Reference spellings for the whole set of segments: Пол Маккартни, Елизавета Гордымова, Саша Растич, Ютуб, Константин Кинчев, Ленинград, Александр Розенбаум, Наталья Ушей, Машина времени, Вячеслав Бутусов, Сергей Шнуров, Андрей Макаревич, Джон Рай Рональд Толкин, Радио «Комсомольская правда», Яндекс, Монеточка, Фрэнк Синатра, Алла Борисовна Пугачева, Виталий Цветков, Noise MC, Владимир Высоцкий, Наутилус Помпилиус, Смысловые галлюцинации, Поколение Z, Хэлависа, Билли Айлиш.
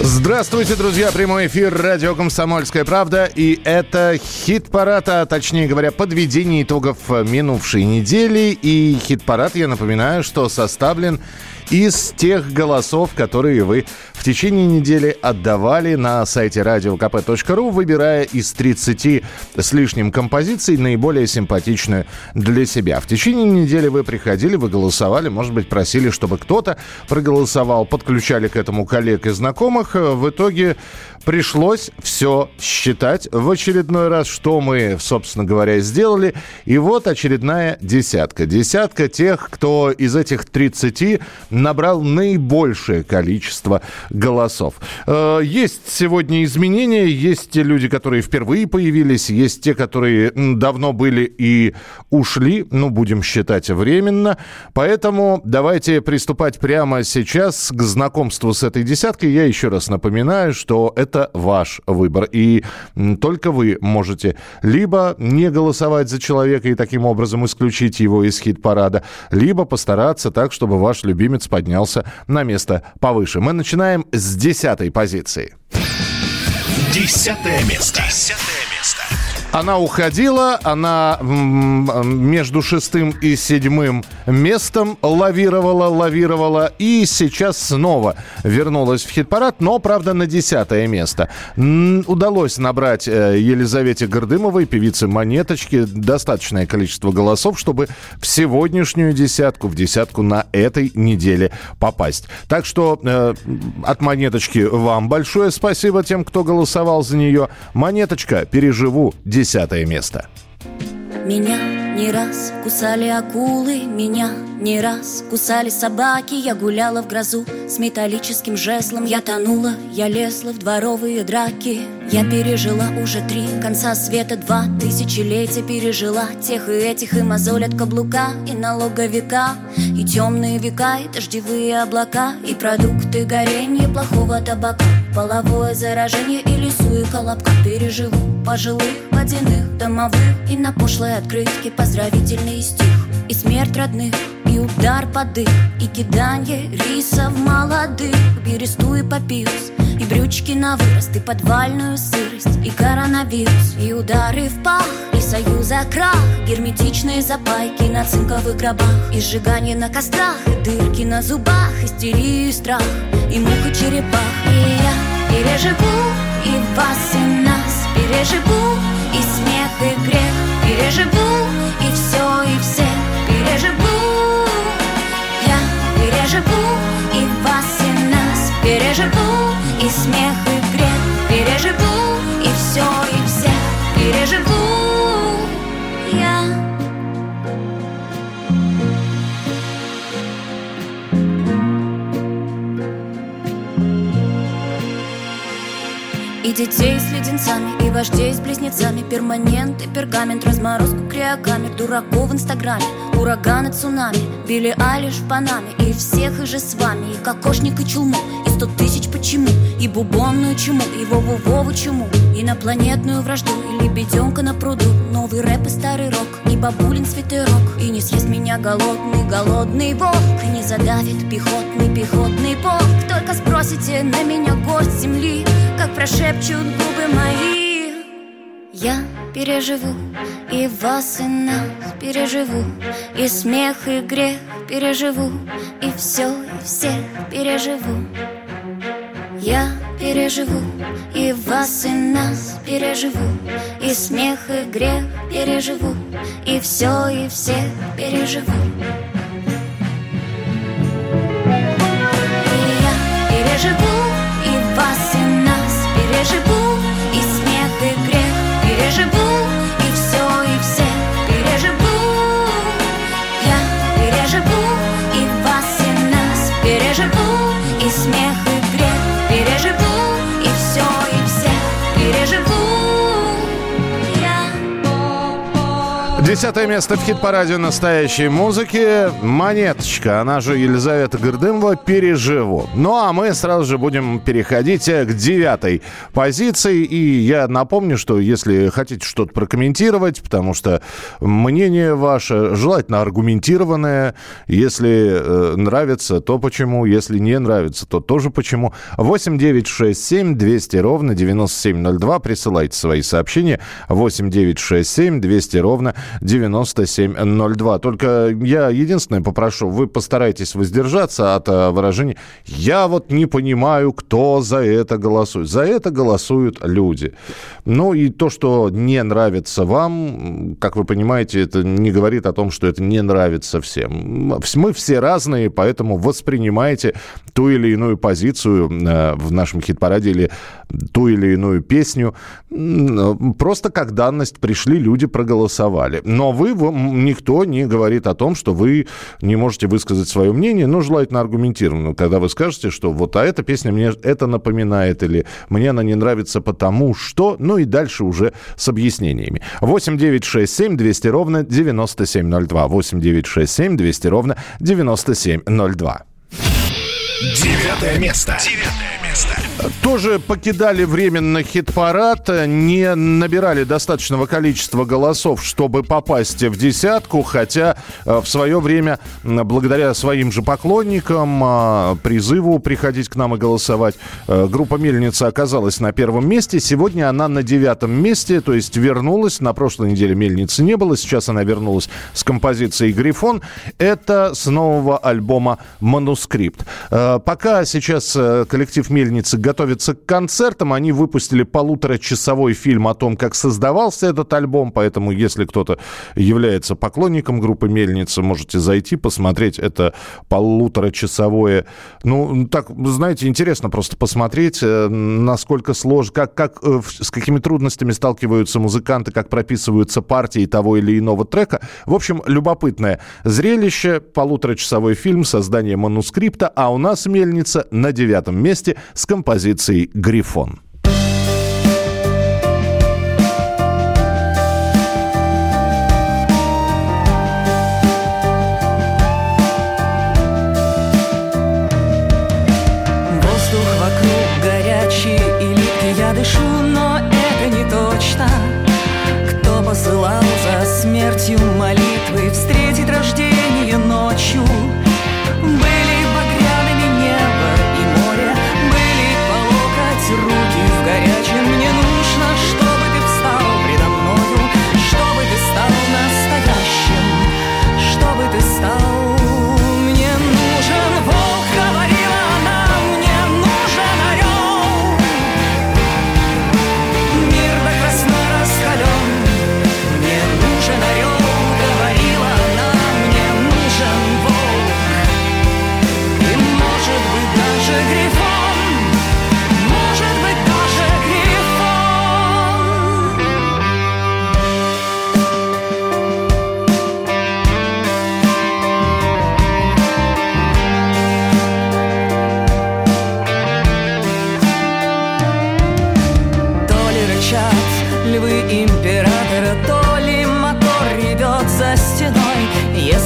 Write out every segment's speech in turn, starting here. Здравствуйте, друзья! Прямой эфир радио «Комсомольская правда». И это хит-парад, а точнее говоря, подведение итогов минувшей недели. И хит-парад, я напоминаю, что составлен из тех голосов, которые вы в течение недели отдавали на сайте radiokp.ru, выбирая из 30 с лишним композиций наиболее симпатичную для себя. В течение недели вы приходили, вы голосовали, может быть, просили, чтобы кто-то проголосовал, подключали к этому коллег и знакомых. В итоге пришлось все считать в очередной раз, что мы, собственно говоря, сделали. И вот очередная десятка. Десятка тех, кто из этих 30 набрал наибольшее количество голосов. Есть сегодня изменения, есть те люди, которые впервые появились, есть те, которые давно были и ушли, ну, будем считать, временно. Поэтому давайте приступать прямо сейчас к знакомству с этой десяткой. Я еще раз напоминаю, что это ваш выбор, и только вы можете либо не голосовать за человека и таким образом исключить его из хит-парада, либо постараться так, чтобы ваш любимец поднялся на место повыше. Мы начинаем с 10-й позиции. 10-е место. 10-е место. Она уходила, она между 6-м и 7-м местом лавировала, и сейчас снова вернулась в хит-парад, но, правда, на 10-е место. Удалось набрать Елизавете Гордымовой, певице «Монеточки», достаточное количество голосов, чтобы в сегодняшнюю десятку, в десятку на этой неделе попасть. Так что от «Монеточки» вам большое спасибо тем, кто голосовал за нее. «Монеточка, переживу». 10-е место. Меня не раз кусали акулы, меня не раз кусали собаки. Я гуляла в грозу с металлическим жезлом. Я тонула, я лезла в дворовые драки. Я пережила уже 3 конца света, 2 тысячелетия пережила. Тех и этих, и мозоль от каблука, и налоговика, и темные века, и дождевые облака, и продукты горения плохого табака, половое заражение и лесу, и колобка. Переживу пожилых, водяных, домовых, и на пошлой открытке поздравительный стих, и смерть родных, и удар под дых, и киданье рисов молодых, бересту и папирус, и брючки на вырост, и подвальную сырость, и коронавирус, и удары в пах, и союза крах, герметичные запайки на цинковых гробах, и сжигание на кострах, и дырки на зубах, истерия и страх, и мух и черепах. И я переживу и вас, и нас, переживу и смех, и грех, переживу и все, и всех, переживу. Я переживу и вас, и нас, переживу и смех, и грех, переживу и все, и всех, переживу. Я и детей с леденцами, и вождей с близнецами, перманент и пергамент, разморозку криокамер, дураков в инстаграме, ураганы, цунами, Билли Айлиш в Панаме, и всех и же с вами, и кокошник, и чулму, и 100 тысяч почему, и бубонную чуму, и вову-вову чуму, инопланетную вражду, и лебеденка на пруду, новый рэп и старый рок, и бабулин свитерок, и не съест меня голодный, голодный волк, и не задавит пехотный, пехотный полк. Только спросите на меня горсть земли, как прошепчут губы мои. Я переживу и вас, и нас, переживу и смех, и грех, переживу и все, и всех, переживу. Я переживу и вас, и нас, переживу и смех, и грех, переживу и все, и всех, переживу. И я переживу и вас, и нас, переживу и смех, и грех, переживу и все, и всех, переживу. Я переживу и вас, и нас, переживу и смех, и грех, переживу и все, и всех, переживу. 10 место в хит-параде настоящей музыки. Монеточка, она же Елизавета Гордымова, «Переживу». Ну а мы сразу же будем переходить к 9 позиции. И я напомню, что если хотите что-то прокомментировать, потому что мнение ваше, желательно аргументированное. Если нравится, то почему. Если не нравится, то тоже почему. 8 9 6 7 200 ровно 97 02. Присылайте свои сообщения. 8 9 6 7 200 ровно 97 02. Только я единственное попрошу, вы постарайтесь воздержаться от выражений «я вот не понимаю, кто за это голосует». За это голосуют люди. Ну и то, что не нравится вам, как вы понимаете, это не говорит о том, что это не нравится всем. Мы все разные, поэтому воспринимайте ту или иную позицию в нашем хит-параде или ту или иную песню просто как данность. Пришли люди, проголосовали. Но никто не говорит о том, что вы не можете высказать свое мнение, но желательно аргументированно, когда вы скажете, что вот а эта песня мне это напоминает, или мне она не нравится потому что, ну и дальше уже с объяснениями. 8 9 6 7 200 ровно 9702. 8 9 6 7 200 ровно 9702. 9 место. 9 место. Тоже покидали временно хит-парад, не набирали достаточного количества голосов, чтобы попасть в десятку, хотя в свое время, благодаря своим же поклонникам, призыву приходить к нам и голосовать, группа «Мельница» оказалась на первом месте. Сегодня она на 9 месте, то есть вернулась. На прошлой неделе «Мельницы» не было, сейчас она вернулась с композицией «Грифон». Это с нового альбома «Манускрипт». Пока сейчас коллектив «Мельницы» готовится к концертам, они выпустили 1,5-часовой фильм о том, как создавался этот альбом, поэтому если кто-то является поклонником группы «Мельница», можете зайти, посмотреть это 1,5-часовое. Ну, так, знаете, интересно просто посмотреть, насколько сложно, как, с какими трудностями сталкиваются музыканты, как прописываются партии того или иного трека. В общем, любопытное зрелище, 1,5-часовой фильм, создание манускрипта, а у нас «Мельница» на 9 месте с композицией «Грифон». Воздух вокруг горячий и липкий, я дышу, но это не точно. Кто посылал за смертью молитвы встретить рождение ночью?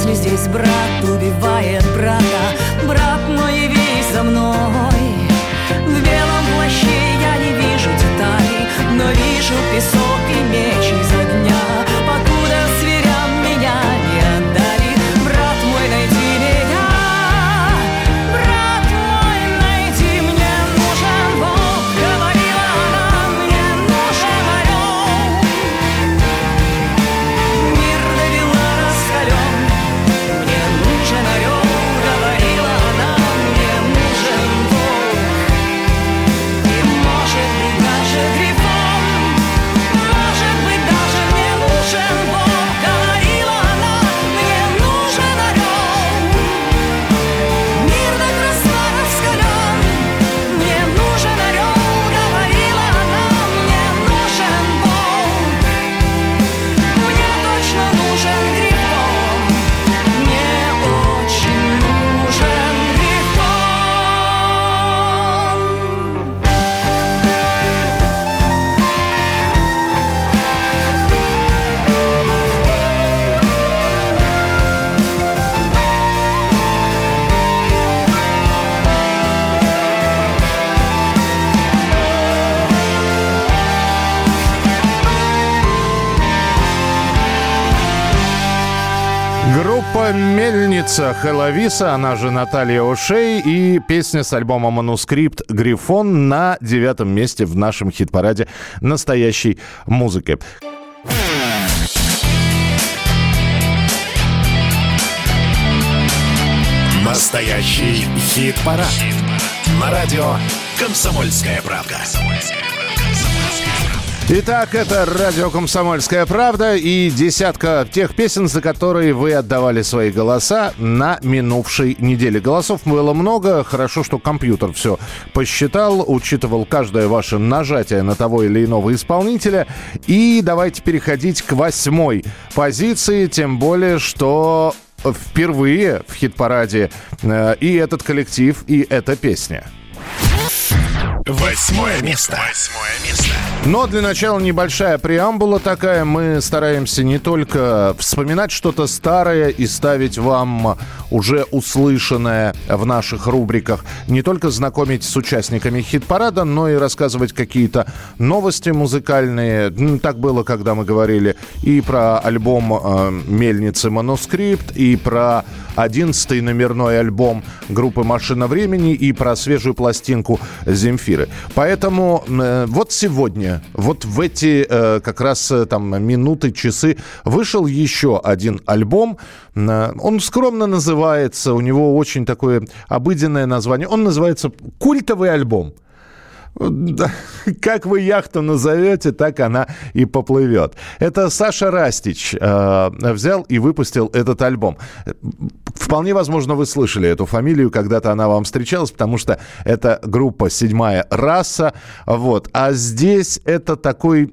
Здесь брат убивает брата. Брат, но явись за мной. В белом плаще я не вижу деталей, но вижу песок и меч из огня. Покуда зверям меня не отдали, брат мой, найди меня. Брат мой, найди, мне нужен волк, говорила она, мне нужен орел. Мир довела раскален. Может быть, даже группа «Мельница» Хэлависа, она же Наталья Ушей, и песня с альбома «Манускрипт Грифон» на 9-м месте в нашем хит-параде настоящей музыки. Настоящий хит-парад. На радио «Комсомольская правда». Итак, это радио «Комсомольская правда» и десятка тех песен, за которые вы отдавали свои голоса на минувшей неделе. Голосов было много. Хорошо, что компьютер все посчитал, учитывал каждое ваше нажатие на того или иного исполнителя. И давайте переходить к 8-й позиции, тем более, что впервые в хит-параде и этот коллектив, и эта песня. 8 место. Но для начала небольшая преамбула такая. Мы стараемся не только вспоминать что-то старое и ставить вам уже услышанное в наших рубриках, не только знакомить с участниками хит-парада, но и рассказывать какие-то новости музыкальные. Так было, когда мы говорили и про альбом «Мельницы Манускрипт», и про 11-й номерной альбом группы «Машина времени», и про свежую пластинку «Земфиры». Поэтому вот сегодня, вот в эти как раз там минуты, часы вышел еще один альбом. Он скромно называется, у него очень такое обыденное название. Он называется «Культовый альбом». Как вы яхту назовете, так она и поплывет. Это Саша Растич взял и выпустил этот альбом. Вполне возможно, вы слышали эту фамилию, когда-то она вам встречалась, потому что это группа «Седьмая раса». Вот. А здесь это такой,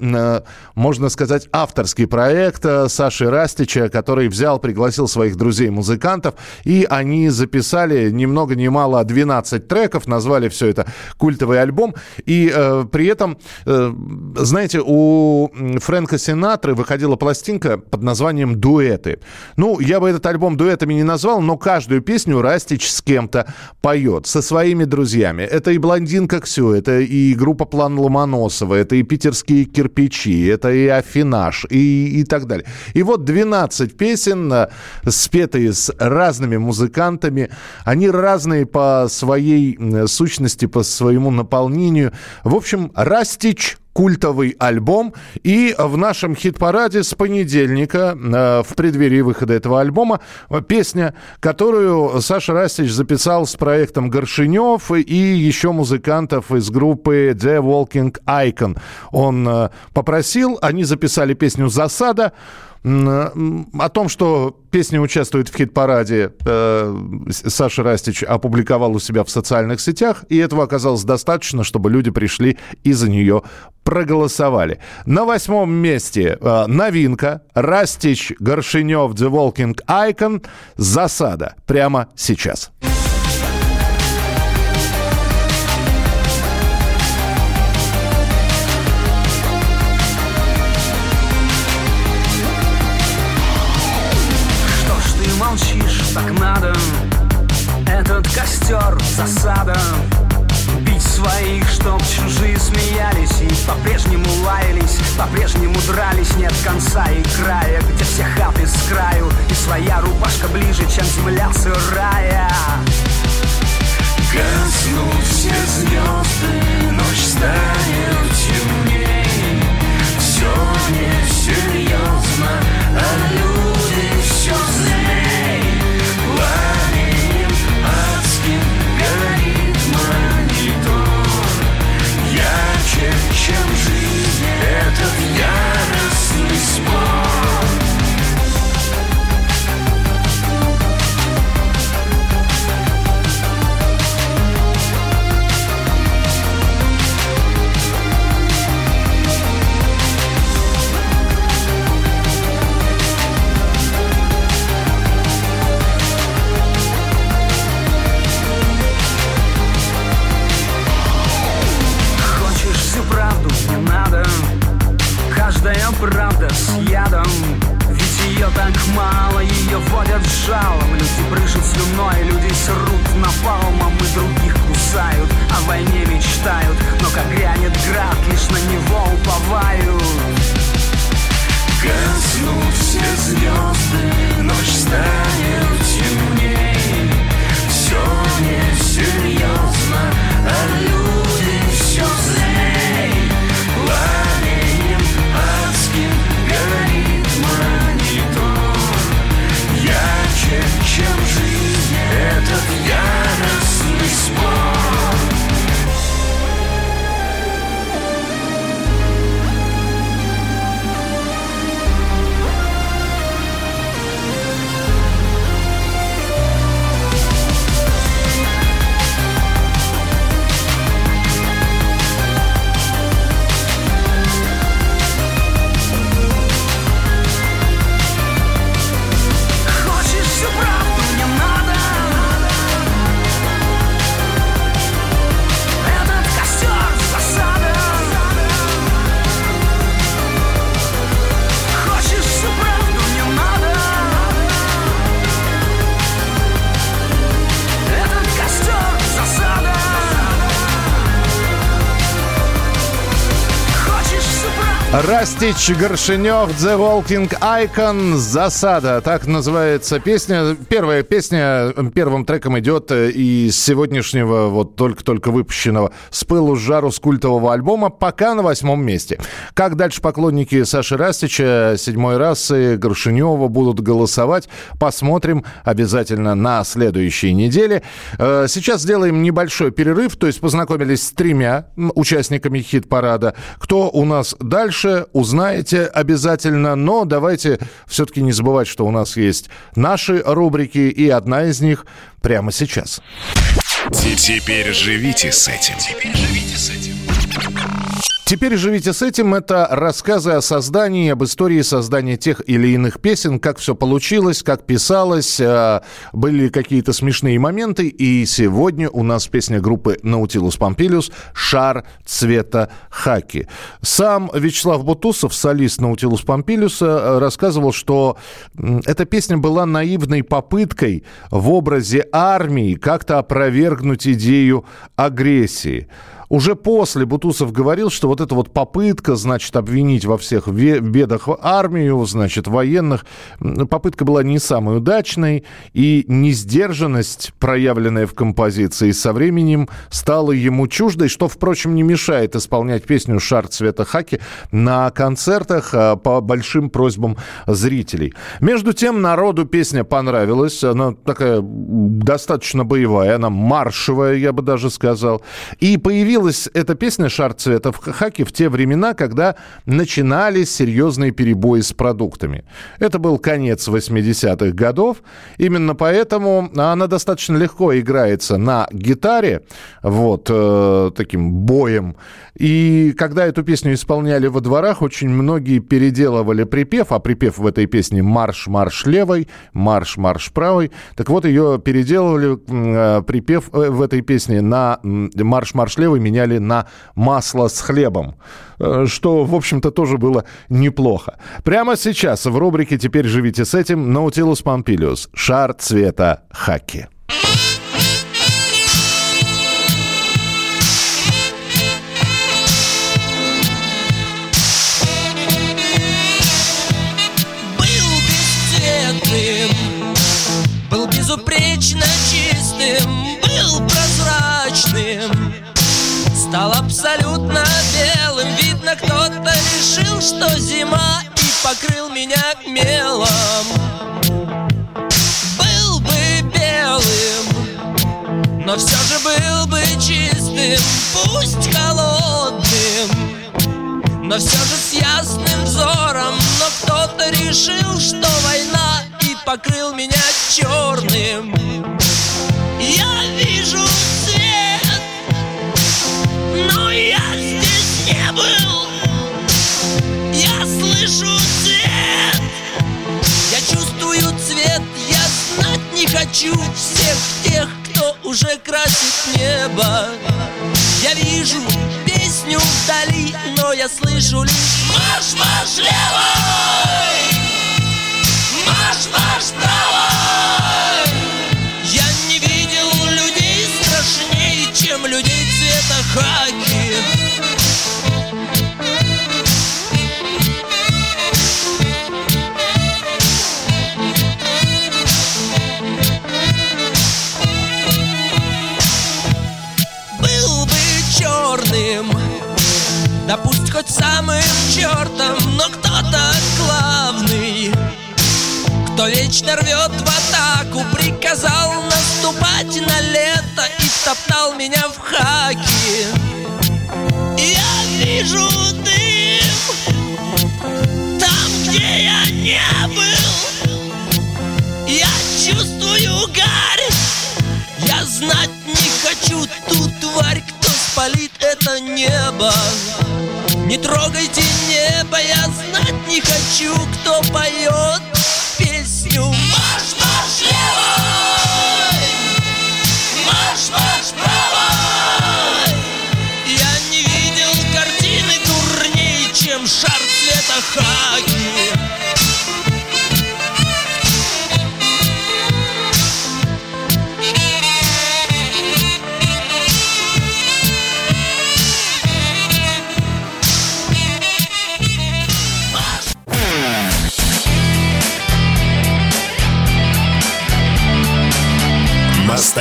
можно сказать, авторский проект Саши Растича, который взял, пригласил своих друзей-музыкантов, и они записали ни много ни мало 12 треков, назвали все это «Культовый альбом». И при этом, знаете, у Фрэнка Синатры выходила пластинка под названием «Дуэты». Ну, я бы этот альбом дуэтами не назвал, но каждую песню Растич с кем-то поет, со своими друзьями. Это и «Блондинка Ксю», это и группа «План Ломоносова», это и «Питерские кирпичи», это и «Аффинаж», и так далее. И вот 12 песен, спетые с разными музыкантами. Они разные по своей сущности, по своему наполнению. В общем, «Растич», культовый альбом. И в нашем хит-параде с понедельника, в преддверии выхода этого альбома, песня, которую Саша Растич записал с проектом «Горшенёв» и еще музыкантов из группы The Walking Icon. Он попросил, они записали песню «Засада». О том, что песня участвует в хит-параде, Саша Растич опубликовал у себя в социальных сетях, и этого оказалось достаточно, чтобы люди пришли и за нее проголосовали. На 8-м месте новинка Растич, Горшенёв, The Walking Icon, «Засада». Прямо сейчас. Костер, засада. Бить своих, чтоб чужие смеялись и по-прежнему лаялись, по-прежнему дрались. Нет конца и края, где все хаты с краю, и своя рубашка ближе, чем земля сырая. Гаснут все звезды, ночь станет темней. Все несерьезно, а люди все злей. Чем жизнь этот яростный правда с ядом, ведь ее так мало, ее водят жалом. Люди брызжут слюной, люди срут напалмом и других кусают, о войне мечтают, но как грянет град, лишь на него уповают. Гаснут все звезды, ночь станет Растич, Горшенёв, The Walking Icon, «Засада». Так называется песня. Первая песня первым треком идет из сегодняшнего, вот только-только выпущенного «С пылу с жару» с культового альбома, пока на 8-м месте. Как дальше поклонники Саши Растича, «Седьмой расы», Горшенёва будут голосовать, посмотрим обязательно на следующей неделе. Сейчас сделаем небольшой перерыв, то есть познакомились с тремя участниками хит-парада. Кто у нас дальше? Узнаете обязательно, но давайте все-таки не забывать, что у нас есть наши рубрики, и одна из них прямо сейчас. Теперь живите с этим. «Теперь живите с этим» — это рассказы о создании, об истории создания тех или иных песен, как все получилось, как писалось, были какие-то смешные моменты. И сегодня у нас песня группы «Наутилус Помпилиус» «Шар цвета хаки». Сам Вячеслав Бутусов, солист «Наутилус Помпилиуса», рассказывал, что эта песня была наивной попыткой в образе армии как-то опровергнуть идею агрессии. Уже после Бутусов говорил, что вот эта вот попытка, значит, обвинить во всех бедах армию, значит, военных, попытка была не самой удачной, и несдержанность, проявленная в композиции, со временем стала ему чуждой, что, впрочем, не мешает исполнять песню «Шар цвета хаки» на концертах по большим просьбам зрителей. Между тем, народу песня понравилась, она такая достаточно боевая, она маршевая, я бы даже сказал, и появилась эта песня «Шар цвета хаки» в те времена, когда начинались серьезные перебои с продуктами. Это был конец 80-х годов. Именно поэтому она достаточно легко играется на гитаре, вот таким боем. И когда эту песню исполняли во дворах, очень многие переделывали припев, а припев в этой песне «марш-марш левой», «марш-марш правой». Так вот, ее переделывали, припев в этой песне на «марш-марш левой» меняли на «масло с хлебом», что, в общем-то, тоже было неплохо. Прямо сейчас в рубрике «Теперь живите с этим» «Наутилус Помпилиус. Шар цвета хаки». Был бесцветным, был безупречно чистым, был прозрачным. Стал абсолютно белым, видно, кто-то решил, что зима, и покрыл меня мелом. Был бы белым, но все же был бы чистым, пусть холодным, но все же с ясным взором. Но кто-то решил, что война, и покрыл меня черным. Я вижу цвет, но я здесь не был. Я слышу цвет, я чувствую цвет. Я знать не хочу всех тех, кто уже красит небо. Я вижу песню вдали, но я слышу лишь марш-марш левой, марш-марш правой. Я не видел людей страшнее, чем людей цвета хаки. Был бы черным, да пусть хоть самым чертом, но кто-то главный, кто вечно рвет в атаку, приказал наступать на лето и втоптал меня в хаки. Я вижу дым там, где я не был. Я чувствую гарь, я знать не хочу ту тварь, кто спалит это небо. Не трогайте небо, я знать не хочу, кто поет песню «Марш-марш левой, марш-марш правой». Я не видел картины дурней, чем шар цвета хаки.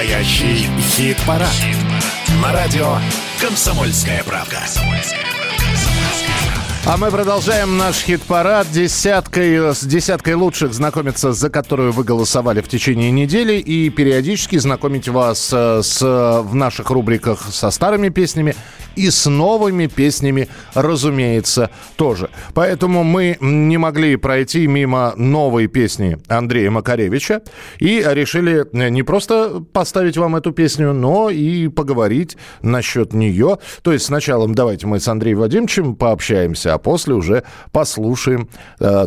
Настоящий хит-парад. На радио «Комсомольская правда». А мы продолжаем наш хит-парад. С десяткой лучших, знакомиться, за которую вы голосовали в течение недели. И периодически знакомить вас в наших рубриках со старыми песнями и с новыми песнями, разумеется, тоже. Поэтому мы не могли пройти мимо новой песни Андрея Макаревича. И решили не просто поставить вам эту песню, но и поговорить насчет нее. То есть сначала давайте мы с Андреем Владимировичем пообщаемся, а после уже послушаем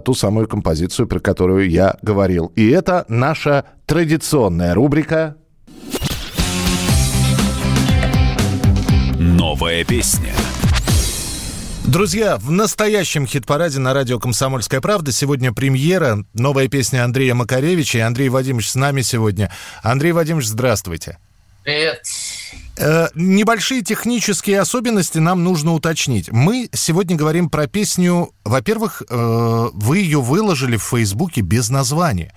ту самую композицию, про которую я говорил. И это наша традиционная рубрика «Новая песня». Друзья, в настоящем хит-параде на радио «Комсомольская правда» сегодня премьера, новая песня Андрея Макаревича. И Андрей Вадимович с нами сегодня. Андрей Вадимович, здравствуйте. Привет. Небольшие технические особенности нам нужно уточнить. Мы сегодня говорим про песню. Во-первых, вы ее выложили в Фейсбуке без названия.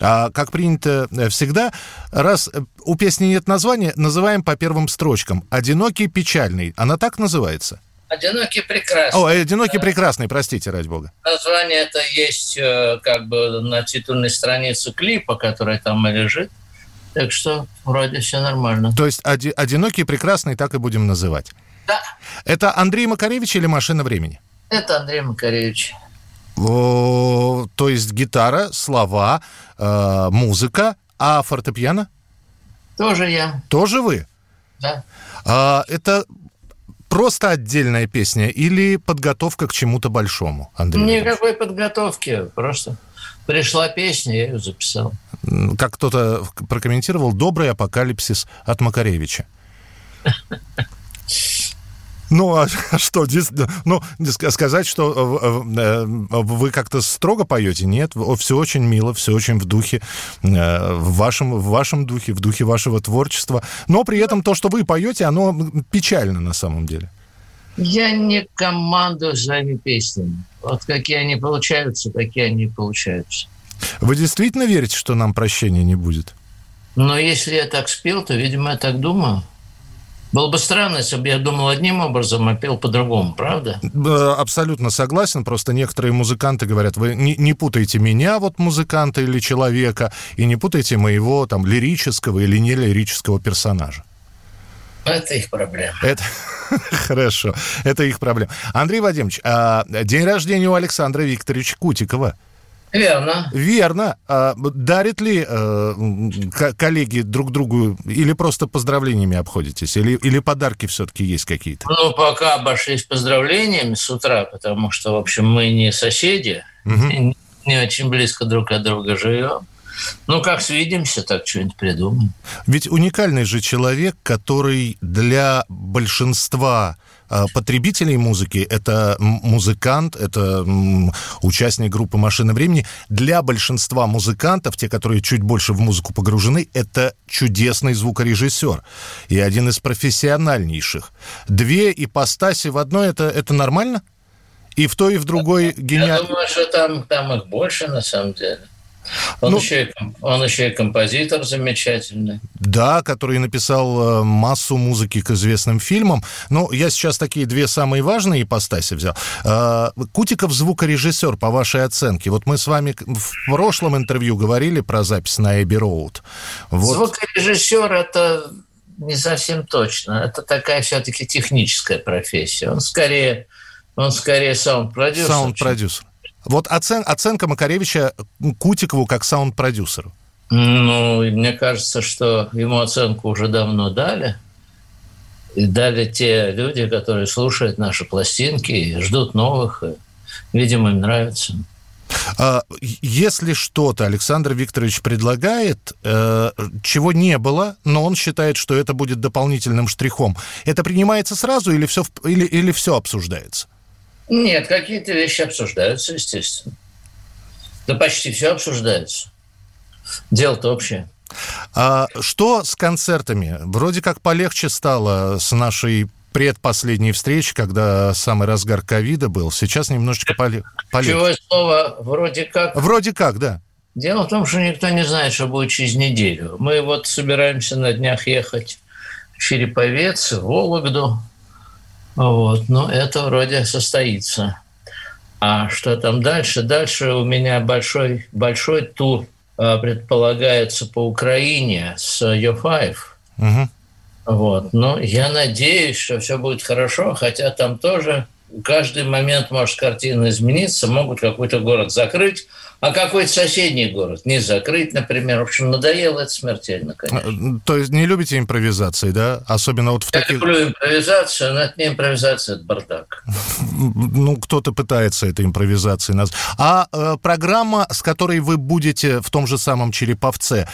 Как принято всегда, раз у песни нет названия, называем по первым строчкам. «Одинокий печальный». Она так называется? «Одинокий прекрасный». О, «Одинокий прекрасный», простите, ради бога. Название это есть как бы на титульной странице клипа, который там и лежит. Так что вроде все нормально. То есть «Одинокий прекрасный» так и будем называть? Да. Это Андрей Макаревич или «Машина времени»? Это Андрей Макаревич. О, то есть гитара, слова, музыка, а фортепиано? Тоже я. Тоже вы? Да. Это просто отдельная песня или подготовка к чему-то большому, Андрей Макаревич? Никакой подготовки, просто... Пришла песня, я ее записал. Как кто-то прокомментировал, добрый апокалипсис от Макаревича. Ну, а что, ну, сказать, что вы как-то строго поете? Нет, все очень мило, все очень в духе, в вашем духе, в духе вашего творчества. Но при этом то, что вы поете, оно печально на самом деле. Я не командую своими песнями. Вот какие они получаются, такие они и получаются. Вы действительно верите, что нам прощения не будет? Но если я так спел, то, видимо, я так думаю. Было бы странно, если бы я думал одним образом, а пел по-другому, правда? Абсолютно согласен. Просто некоторые музыканты говорят, вы не путайте меня, вот музыканта или человека, и не путайте моего там лирического или нелирического персонажа. Это их проблема. Это... Хорошо, это их проблема. Андрей Вадимович, день рождения у Александра Викторовича Кутикова. Верно. Верно. Дарят ли коллеги друг другу или просто поздравлениями обходитесь? Или подарки все-таки есть какие-то? Ну, пока обошлись поздравлениями с утра, потому что, в общем, мы не соседи, не очень близко друг от друга живем. Ну, как свидимся, так что-нибудь придумаем. Ведь уникальный же человек, который для большинства потребителей музыки, это музыкант, это участник группы «Машина времени», для большинства музыкантов, те, которые чуть больше в музыку погружены, это чудесный звукорежиссер и один из профессиональнейших. Две ипостаси в одной, это нормально? И в той, и в другой гениально. Я думаю, что там их больше, на самом деле. Он еще и композитор замечательный. Да, который написал массу музыки к известным фильмам. Но я сейчас такие две самые важные ипостаси взял. Кутиков звукорежиссер, по вашей оценке. Вот мы с вами в прошлом интервью говорили про запись на Abbey Road. Вот. Звукорежиссер – это не совсем точно. Это такая все-таки техническая профессия. Он скорее саунд-продюсер. Саунд-продюсер. Вот оценка Макаревича Кутикову как саунд-продюсеру. Ну, мне кажется, что ему оценку уже давно дали. И дали те люди, которые слушают наши пластинки, и ждут новых. И, видимо, им нравится. Если что-то Александр Викторович предлагает, чего не было, но он считает, что это будет дополнительным штрихом, это принимается сразу или все обсуждается? Нет, какие-то вещи обсуждаются, естественно. Да почти все обсуждается. Дело-то общее. А что с концертами? Вроде как полегче стало с нашей предпоследней встречи, когда самый разгар ковида был. Сейчас немножечко полегче. Ключевое слово «вроде как». Вроде как, да. Дело в том, что никто не знает, что будет через неделю. Мы вот собираемся на днях ехать в Череповец, в Вологду. Вот. Но это вроде состоится. А что там дальше? Дальше у меня большой тур предполагается по Украине с Yo5. Угу. Вот. Но я надеюсь, что все будет хорошо, хотя там тоже каждый момент может картина измениться, могут какой-то город закрыть, а какой-то соседний город не закрыть, например. В общем, надоело это смертельно, конечно. То есть не любите импровизации, да? Особенно вот в таких... Я люблю импровизацию, но это не импровизация, это бардак. Ну, кто-то пытается этой импровизацией назвать. А программа, с которой вы будете в том же самом Череповце,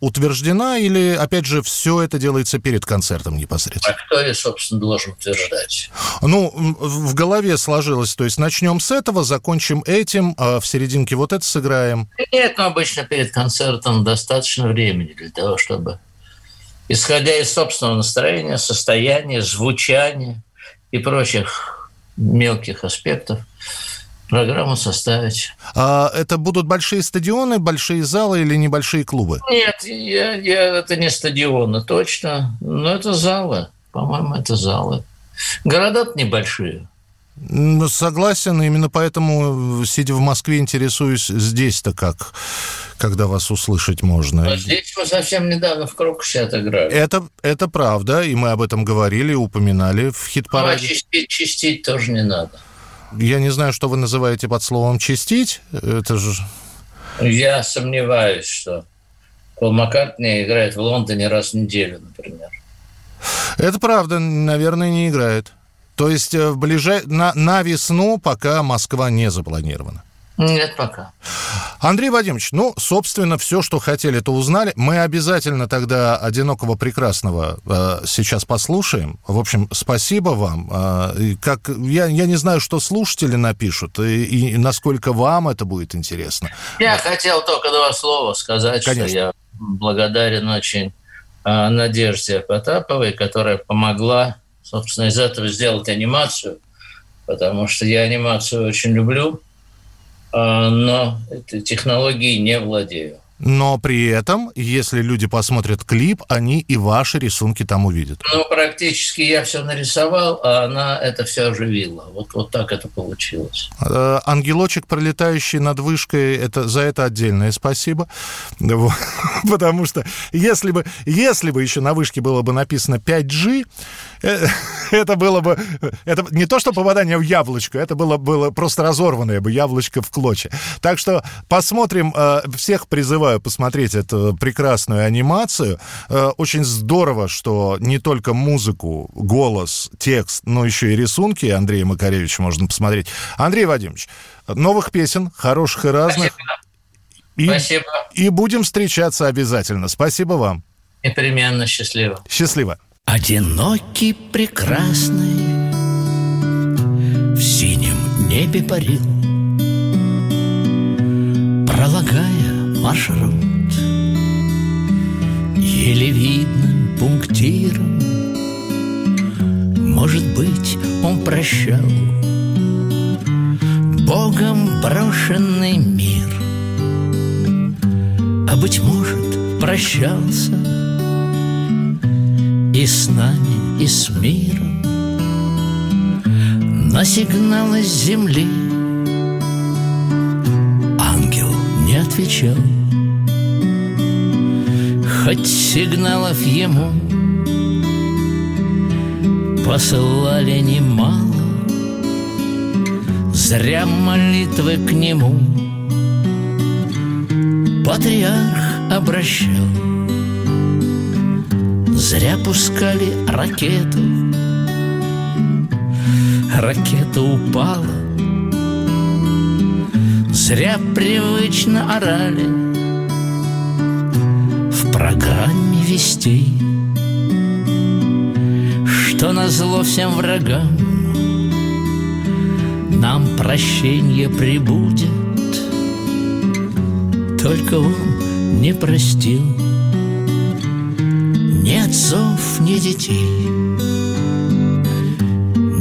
утверждена или, опять же, все это делается перед концертом непосредственно? А кто ее, собственно, должен утверждать? Ну, в голове сложилось. То есть начнем с этого, закончим этим, а в серединке вот это сыграем. Нет, но обычно перед концертом достаточно времени для того, чтобы, исходя из собственного настроения, состояния, звучания и прочих мелких аспектов, программу составить. А это будут большие стадионы, большие залы или небольшие клубы? Нет, это не стадионы точно, но это залы. По-моему, это залы. Города-то небольшие. Согласен, именно поэтому, сидя в Москве, интересуюсь, здесь-то как, когда вас услышать можно. Но здесь мы совсем недавно в Крокусе отыграли. Это правда, и мы об этом говорили, упоминали в хит-параде. Ну, а чистить тоже не надо. Я не знаю, что вы называете под словом «чистить». Это же... Я сомневаюсь, что Пол Маккартни играет в Лондоне раз в неделю, например. Это правда, наверное, не играет. То есть на весну пока Москва не запланирована? Нет, пока. Андрей Вадимович, собственно, все, что хотели, то узнали. Мы обязательно тогда «Одинокого прекрасного» сейчас послушаем. В общем, спасибо вам. Я не знаю, что слушатели напишут, и насколько вам это будет интересно. Я хотел только два слова сказать, конечно, что я благодарен очень Надежде Потаповой, которая помогла, собственно, из этого сделать анимацию, потому что я анимацию очень люблю, но этой технологией не владею. Но при этом, если люди посмотрят клип, они и ваши рисунки там увидят. Практически я все нарисовал, а она это все оживила. Вот так это получилось. Ангелочек, пролетающий над вышкой, за это отдельное спасибо. Потому что если бы еще на вышке было бы написано 5G, это было бы... Это не то, что попадание в яблочко, это было просто разорванное бы яблочко в клочья. Так что посмотрим, всех призываю посмотреть эту прекрасную анимацию. Очень здорово, что не только музыку, голос, текст, но еще и рисунки Андрея Макаревича можно посмотреть. Андрей Вадимович, новых песен, хороших и разных. Спасибо. И будем встречаться обязательно. Спасибо вам. Непременно. Счастливо. Счастливо. Одинокий прекрасный в синем небе парил, пролагая маршрут еле видным пунктиром. Может быть, он прощал Богом брошенный мир, а, быть может, прощался и с нами, и с миром. На сигналы с земли ангел не отвечал, хоть сигналов ему посылали немало. Зря молитвы к нему патриарх обращал, зря пускали ракету. Ракета упала, зря привычно орали в программе вестей, что назло всем врагам нам прощенье прибудет. Только он не простил ни отцов, ни детей,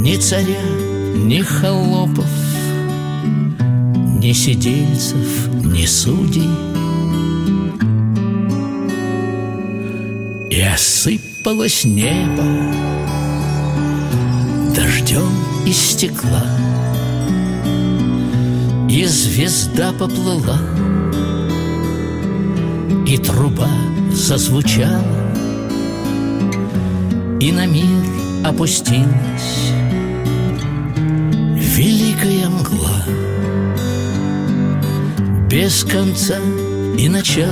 ни царя, ни холопов, ни сидельцев, не суди. И осыпалось небо дождем из стекла, и звезда поплыла, и труба зазвучала, и на мир опустилась великая мгла, без конца и начала,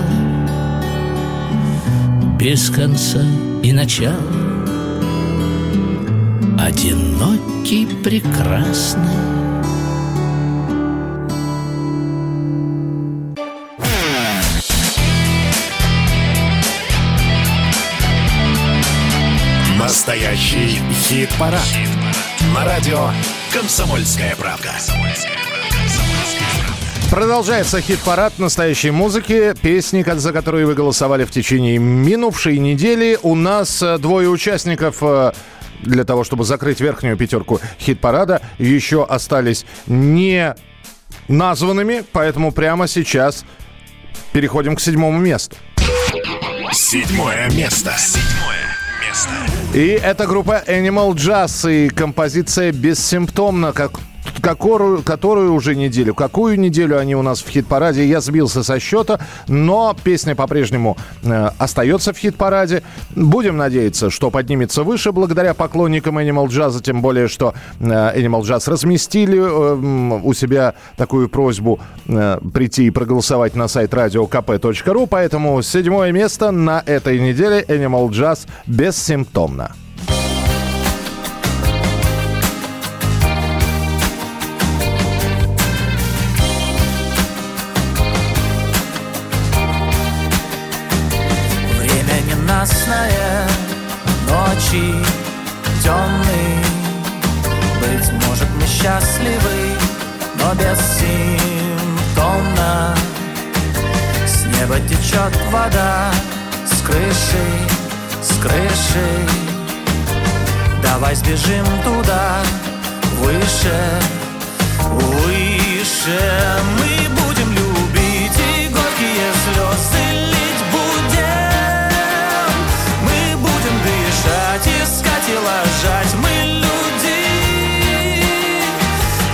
без конца и начала. Одинокий, прекрасный. Настоящий хит-парад. Хит-парад на радио «Комсомольская правда». Продолжается хит-парад настоящей музыки. Песни, за которые вы голосовали в течение минувшей недели. У нас двое участников для того, чтобы закрыть верхнюю пятерку хит-парада, еще остались не названными, поэтому прямо сейчас переходим к седьмому месту. Седьмое место. И это группа Animal Jazz и композиция «Бессимптомно», которую уже неделю, какую неделю они у нас в хит-параде, я сбился со счета, но песня по-прежнему остается в хит-параде. Будем надеяться, что поднимется выше благодаря поклонникам Animal Jazz, тем более, что Animal Jazz разместили у себя такую просьбу прийти и проголосовать на сайт radiokp.ru, поэтому седьмое место на этой неделе — Animal Jazz, «Бессимптомно». Ночи темные, быть может, мы счастливы, но бессимптомно. С неба течет вода, с крыши. Давай сбежим туда, выше, выше. Мы будем любить и горькие слезы лить будем. Искать и ложать мы люди.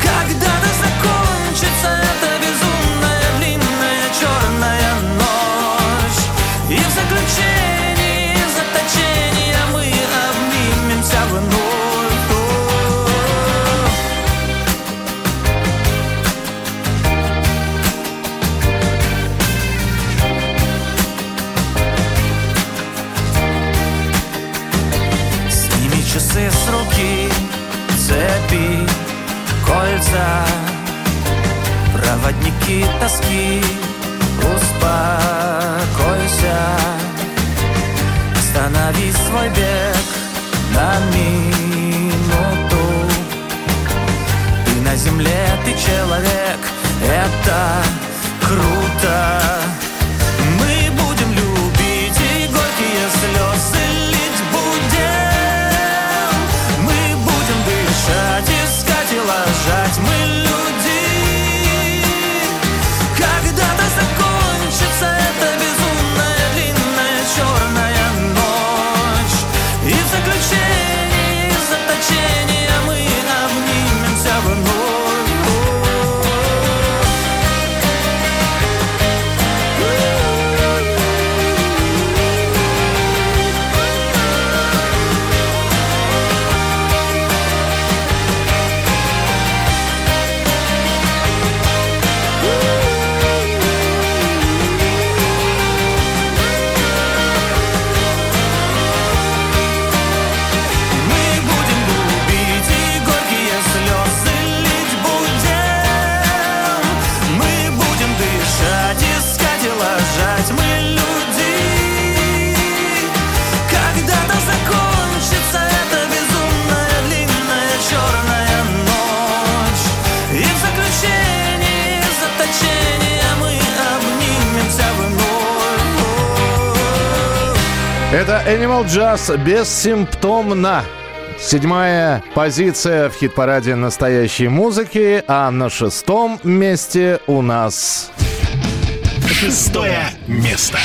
Когда же закончится эта безумная длинная черная ночь, и в заключении, в заточении мы обнимемся вновь. Сними часы с руки, цепи, кольца, проводники тоски. Успокойся, останови свой бег на минуту. Ты на земле, ты человек, это круто. Мы будем любить и горькие слезы лить будем. Мы будем дышать, искать и ложать мы людей. Когда-то закончится эта безумная длинная черная ночь, и в заключении, в заточении мы обнимемся вновь. Это Animal Jazz, «Бессимптомно». Седьмая позиция в хит-параде настоящей музыки, а на шестом месте у нас Шестое место.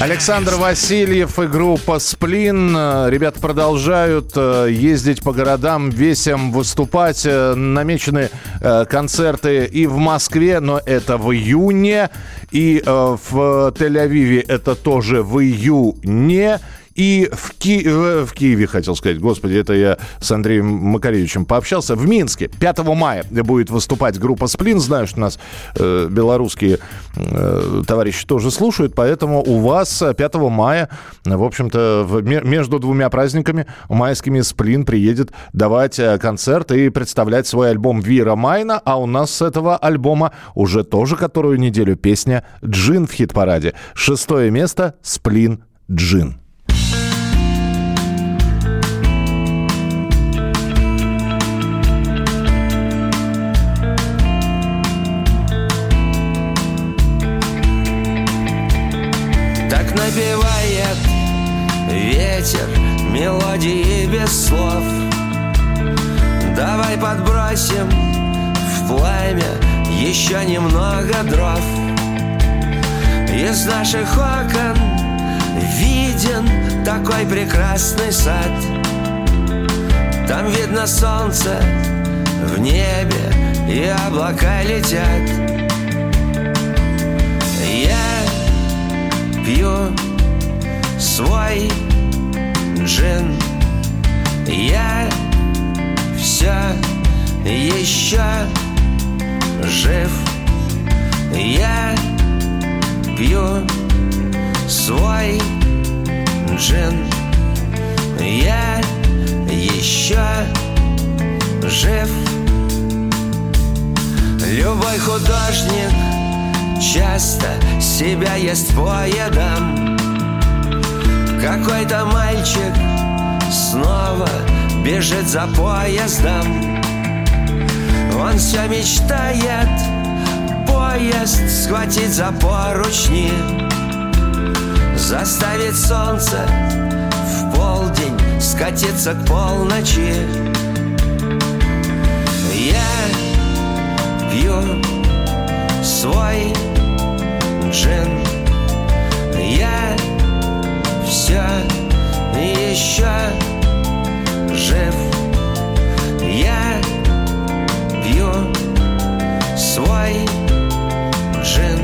Александр Васильев и группа «Сплин». Ребята продолжают ездить по городам, весям выступать. Намечены концерты и в Москве, но это в июне. И в Тель-Авиве это тоже в июне. И в Киеве, хотел сказать, господи, это я с Андреем Макаревичем пообщался. В Минске 5 мая будет выступать группа «Сплин». Знаю, что нас белорусские товарищи тоже слушают, поэтому у вас 5 мая, в общем-то, между двумя праздниками майскими «Сплин» приедет давать концерт и представлять свой альбом «Вира Майна», а у нас с этого альбома уже тоже которую неделю песня «Джин» в хит-параде. 6 место «Сплин. Джин». Набивает ветер мелодии без слов. Давай подбросим в пламя еще немного дров. Из наших окон виден такой прекрасный сад. Там видно солнце в небе и облака летят. Пью свой джин. Я все еще жив. Я пью свой джин. Я еще жив. Любой художник часто себя ест по едам. Какой-то мальчик снова бежит за поездом. Он все мечтает поезд схватить за поручни, заставить солнце в полдень скатиться к полночи. Я пью свой джин. Я все еще жив. Я пью свой джин.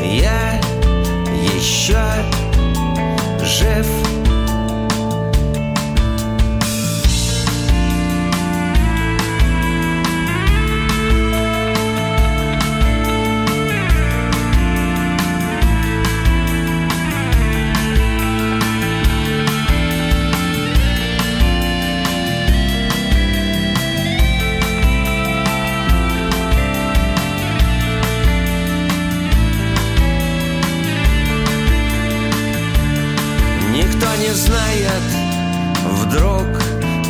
Я еще жив. Знает, вдруг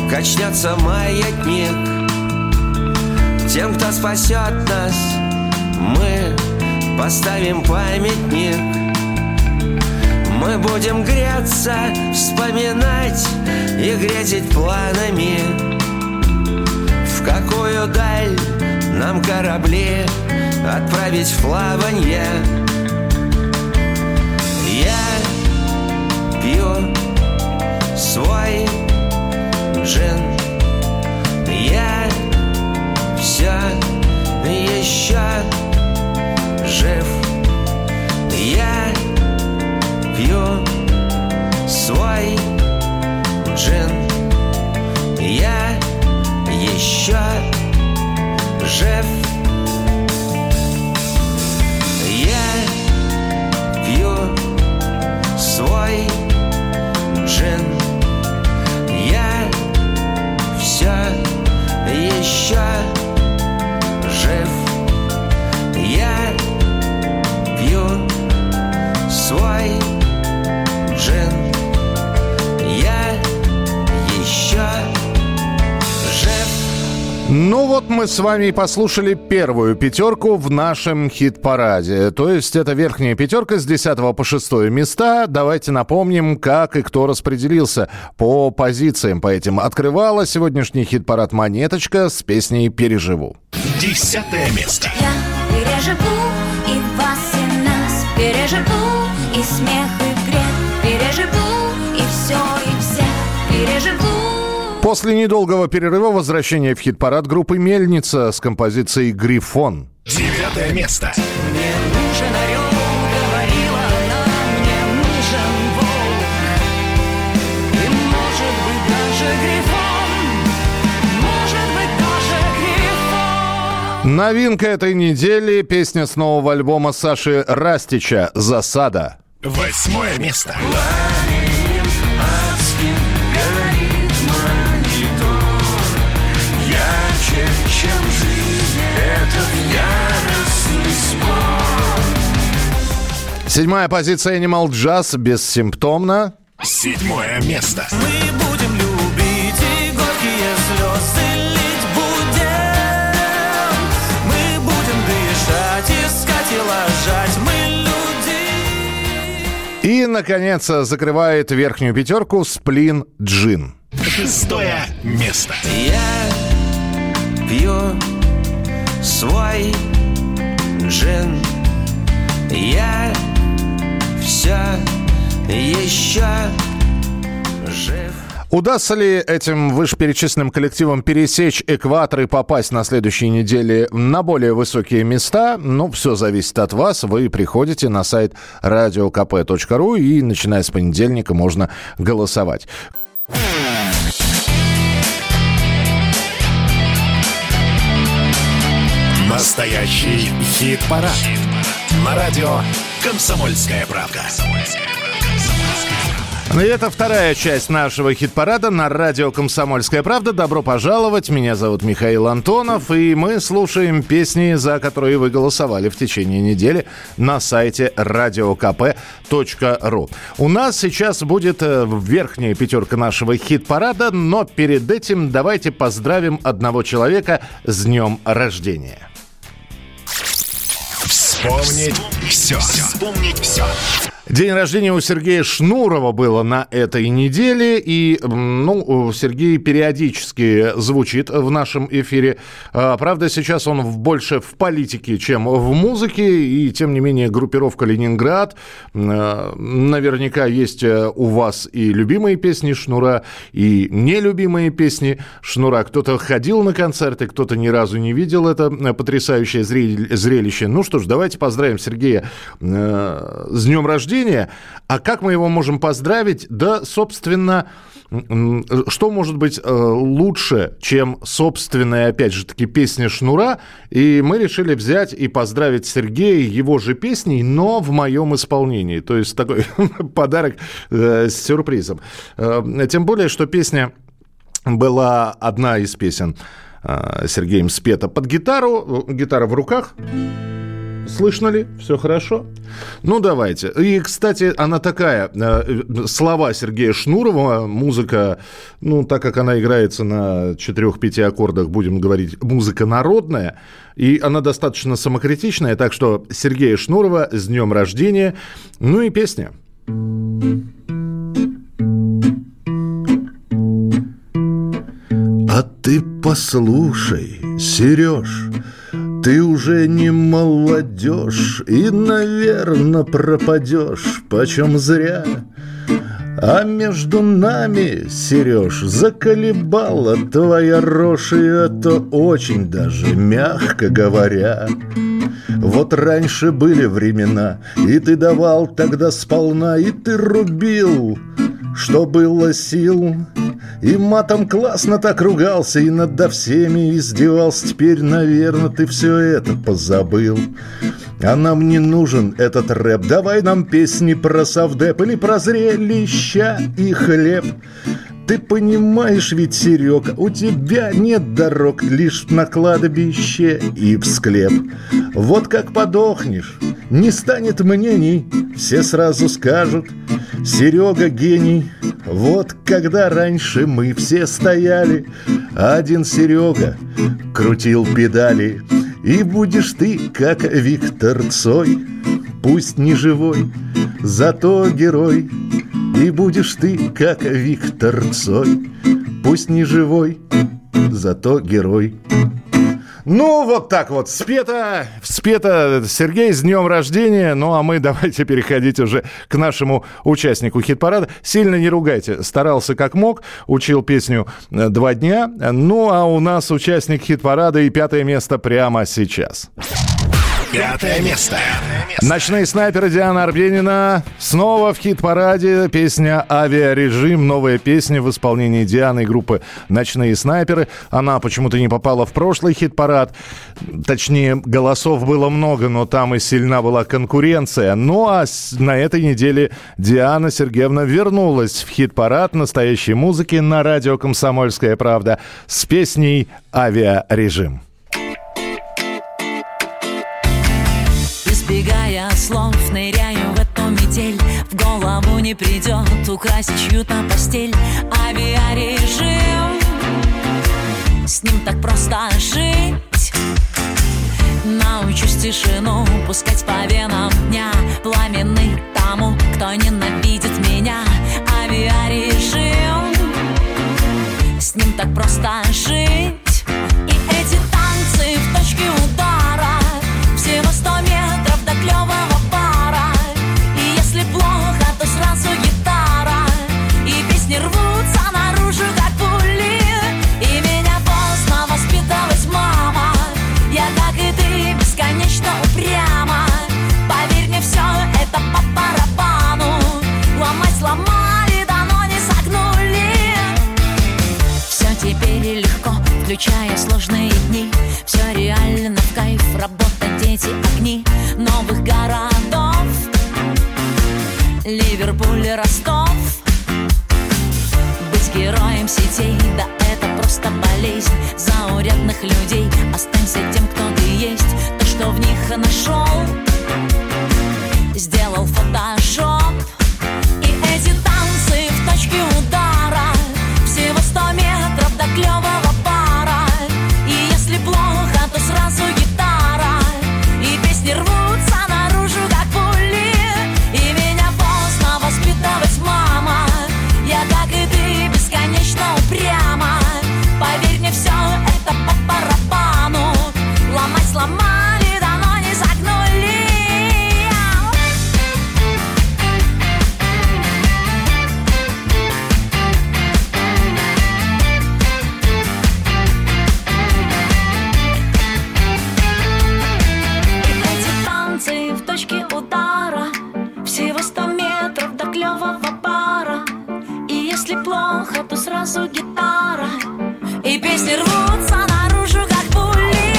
качнется маятник. Тем, кто спасет нас, мы поставим памятник. Мы будем греться, вспоминать и грезить планами. В какую даль нам корабли отправить в плаванье? Я пью свой джин. Я все еще жив. Я пью свой джин. Я еще жив. Я пью свой джин. Еще жив. Я пью свой джин. Я еще жив. Ну вот мы с вами и послушали первую пятерку в нашем хит-параде. То есть это верхняя пятерка с 10 по 6 места. Давайте напомним, как и кто распределился по позициям. По этим открывала сегодняшний хит-парад «Монеточка» с песней «Переживу». 10 место. Я переживу и вас, и нас. Переживу и смех, и грех, переживу и все, и вся, переживу. После недолгого перерыва возвращение в хит-парад группы «Мельница» с композицией «Грифон». 9 место. Мне нужен орел, говорила она, мне нужен волк. И может быть даже грифон, может быть даже грифон. Новинка этой недели – песня с нового альбома Саши Растича «Засада». 8 место. Седьмая позиция, Animal Jazz, «Бессимптомно». 7 место. Мы будем любить и горькие слезы лить будем. Мы будем дышать, искать и ложать, мы люди. И, наконец, закрывает верхнюю пятерку «Сплин. Джин». 6 место. Я пью свой джин. Я все еще жив. Удастся ли этим вышеперечисленным коллективам пересечь экватор и попасть на следующей неделе на более высокие места? Ну, все зависит от вас. Вы приходите на сайт radiokp.ru, и начиная с понедельника можно голосовать. Настоящий хит-парад. На радио «Комсомольская правда». И это вторая часть нашего хит-парада на радио «Комсомольская правда». Добро пожаловать. Меня зовут Михаил Антонов. И мы слушаем песни, за которые вы голосовали в течение недели на сайте radiokp.ru. У нас сейчас будет верхняя пятерка нашего хит-парада. Но перед этим давайте поздравим одного человека с днем рождения. Вспомнить все. Вспомнить все. День рождения у Сергея Шнурова было на этой неделе. И, ну, Сергей периодически звучит в нашем эфире. Правда, сейчас он больше в политике, чем в музыке. И, тем не менее, группировка «Ленинград». Наверняка есть у вас и любимые песни Шнура, и нелюбимые песни Шнура. Кто-то ходил на концерты, кто-то ни разу не видел это потрясающее зрелище. Ну что ж, давайте поздравим Сергея с днем рождения. А как мы его можем поздравить? Да, собственно, что может быть лучше, чем собственная, опять же таки, песня Шнура? И мы решили взять и поздравить Сергея его же песней, но в моем исполнении. То есть такой подарок с сюрпризом. Тем более, что песня была одна из песен Сергеем спета под гитару. Гитара в руках. Слышно ли? Все хорошо? Ну, давайте. И, кстати, она такая. Слова Сергея Шнурова, музыка, ну, так как она играется на 4-5 аккордах, будем говорить, музыка народная. И она достаточно самокритичная. Так что Сергея Шнурова с днем рождения. Ну и песня. А ты послушай, Сереж, ты уже не молодежь и, наверно, пропадешь, почем зря. А между нами, Сереж, заколебала твоя рожь, и это очень даже, мягко говоря. Вот раньше были времена, и ты давал тогда сполна, и ты рубил, что было сил. И матом классно так ругался, и надо всеми издевался. Теперь, наверное, ты все это позабыл. А нам не нужен этот рэп. Давай нам песни про совдеп или про зрелища и хлеб. Ты понимаешь ведь, Серега, у тебя нет дорог, лишь на кладбище и в склеп. Вот как подохнешь, не станет мнений, все сразу скажут: Серега гений. Вот когда раньше мы все стояли, один Серега крутил педали. И будешь ты, как Виктор Цой, пусть не живой, зато герой. И будешь ты, как Виктор Цой, пусть не живой, зато герой. Ну, вот так вот, спета, Сергей, с днем рождения. Ну, а мы давайте переходить уже к нашему участнику хит-парада. Сильно не ругайте, старался как мог, учил песню 2 дня. Ну, а у нас участник хит-парада и 5-е место прямо сейчас. 5-е место. «Ночные снайперы» Диана Арбенина. Снова в хит-параде песня «Авиарежим». Новая песня в исполнении Дианы и группы «Ночные снайперы». Она почему-то не попала в прошлый хит-парад. Точнее, голосов было много, но там и сильна была конкуренция. Ну а на этой неделе Диана Сергеевна вернулась в хит-парад настоящей музыки на радио «Комсомольская правда» с песней «Авиарежим». Избегая слов, ныряю в эту метель. В голову не придет украсить чью-то постель. Авиарежим, с ним так просто жить. Научусь тишину пускать по венам дня, пламенный тому, кто ненавидит меня. Авиарежим, с ним так просто жить. И эти танцы в точке удара, всего 100 метров до клёвого пара. И если плохо, то сразу гитара. И песни рвутся наружу, как пули. И меня поздно воспиталась мама. Я, как и ты, бесконечно упряма. Поверь мне, всё это по барабану. Ломать сломали, да, но не согнули. Всё теперь легко, включая сложные дни. Всё реально в кайф, работа, дети, огни новых городов. Ливерпуль, Ростов. Быть героем сетей, да это просто болезнь заурядных людей. Останься тем, кто ты есть. То, что в них нашел, сделал фотошоп. И эти танцы в точке удара, всего 100 метров до клёвого пара. И если плохо, то сразу гитара. И песни рвутся наружу, как пули. И меня поздно воспиталась мама. Я, как и ты, бесконечно упряма. Поверь мне, все это по барабану. Ломать сломали, да, но не загнули. Сразу гитара, и песни рвутся наружу, как пули,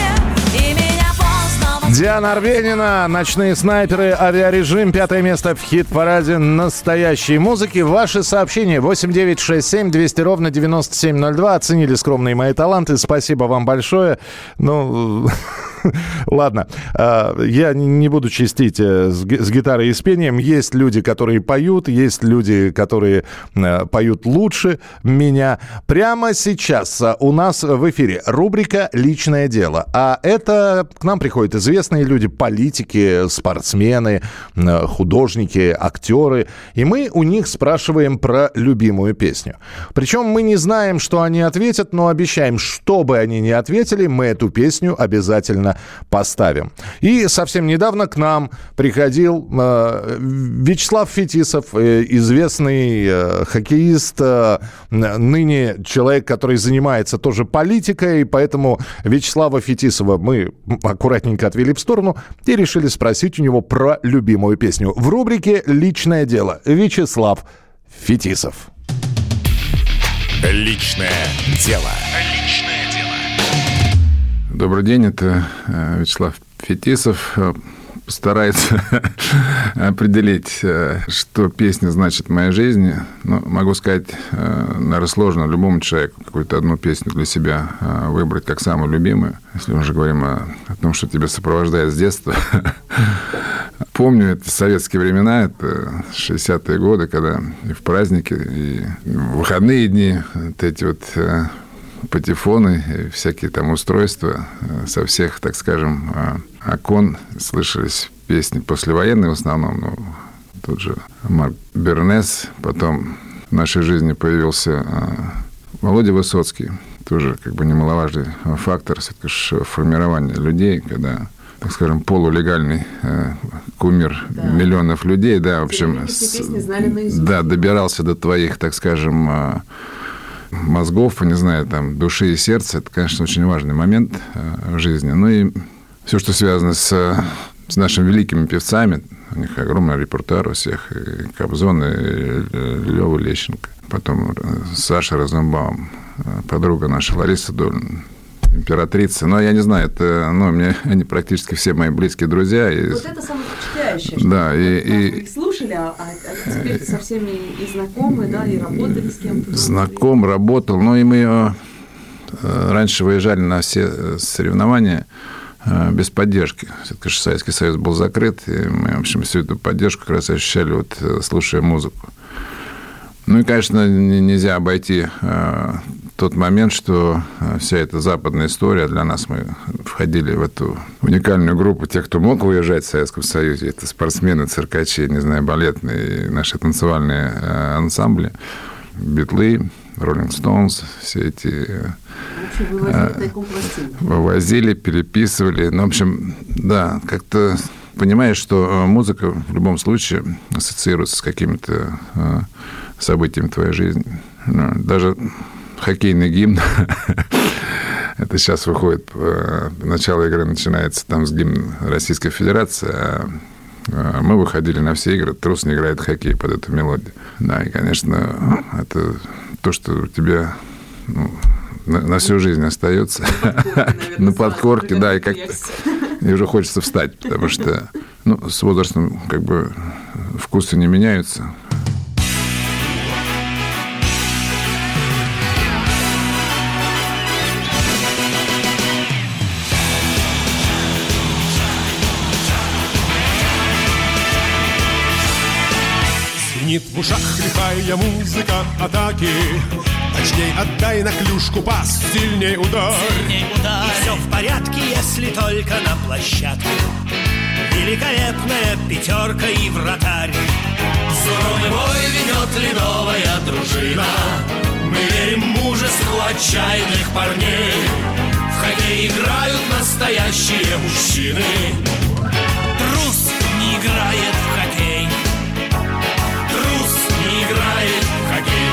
и меня поздно... Диана Арбенина, «Ночные снайперы», «Авиарежим», 5-е место в хит-параде настоящей музыки. Ваши сообщения 8-967-200-97-02. Оценили скромные мои таланты. Спасибо вам большое. Ну... Ладно, я не буду чистить с гитарой и с пением. Есть люди, которые поют, есть люди, которые поют лучше меня. Прямо сейчас у нас в эфире рубрика «Личное дело». А это к нам приходят известные люди, политики, спортсмены, художники, актеры. И мы у них спрашиваем про любимую песню. Причем мы не знаем, что они ответят, но обещаем, что бы они ни ответили, мы эту песню обязательно поставим. И совсем недавно к нам приходил Вячеслав Фетисов, известный хоккеист, ныне человек, который занимается тоже политикой, поэтому Вячеслава Фетисова мы аккуратненько отвели в сторону и решили спросить у него про любимую песню. В рубрике «Личное дело» Вячеслав Фетисов. Личное дело. Личное дело. Добрый день, это Вячеслав Фетисов. Постарается определить, что песня значит в моей жизни. Ну, могу сказать, наверное, сложно любому человеку какую-то одну песню для себя выбрать как самую любимую. Если мы уже говорим о том, что тебя сопровождает с детства. Помню, это советские времена, это 60-е годы, когда и в праздники, и в выходные дни вот эти вот... патефоны, всякие там устройства. Со всех, так скажем, окон слышались песни послевоенные в основном. Ну, тут же Марк Бернес. Потом в нашей жизни появился Володя Высоцкий. тоже как бы немаловажный фактор все-таки формирования людей, когда, так скажем, полулегальный кумир миллионов людей, да, в общем, добирался до твоих, так скажем, мозгов, не знаю, там, души и сердца. Это, конечно, очень важный момент в жизни. Ну и все, что связано с нашими великими певцами, у них огромный репертуар у всех, и Кобзон, и Лёва Лещенко, потом Саша Розенбаум, подруга наша Лариса Долина, императрица. Но я не знаю, это, ну, мне, они практически все мои близкие друзья. И... Вот это самое впечатляющее, что да, мы их слушали, а теперь со всеми и знакомы, да, и работали с кем-то. Знаком, работал. Ну, и мы раньше выезжали на все соревнования без поддержки. Все-таки Советский Союз был закрыт, и мы, в общем, всю эту поддержку как раз ощущали, вот, слушая музыку. Ну и, конечно, нельзя обойти тот момент, что вся эта западная история для нас, мы входили в эту уникальную группу тех, кто мог выезжать в Советском Союзе. Это спортсмены, циркачи, не знаю, балетные, наши танцевальные ансамбли, Битлы, Роллинг Стоунс, все эти... Вывозили, переписывали. Ну, в общем, да, как-то понимаешь, что музыка в любом случае ассоциируется с какими-то событиями твоей жизни. Ну, даже хоккейный гимн. Это сейчас выходит. Начало игры начинается там с гимна Российской Федерации. А мы выходили на все игры. Трус не играет в хоккей под эту мелодию. Да, и, конечно, это то, что у тебя... Ну, на всю жизнь остается. На подкорке, да, и как-то... И уже хочется встать, потому что, ну, с возрастом как бы вкусы не меняются. Звенит в ушах лихая музыка атаки. Точней отдай на клюшку пас, сильней удар. Сильней удар. И все в порядке, если только на площадке. Великолепная пятерка и вратарь. Суровый бой ведет ледовая дружина. Мы верим мужеству отчаянных парней. В хоккей играют настоящие мужчины. Трус не играет в хоккей. Трус не играет в хоккей.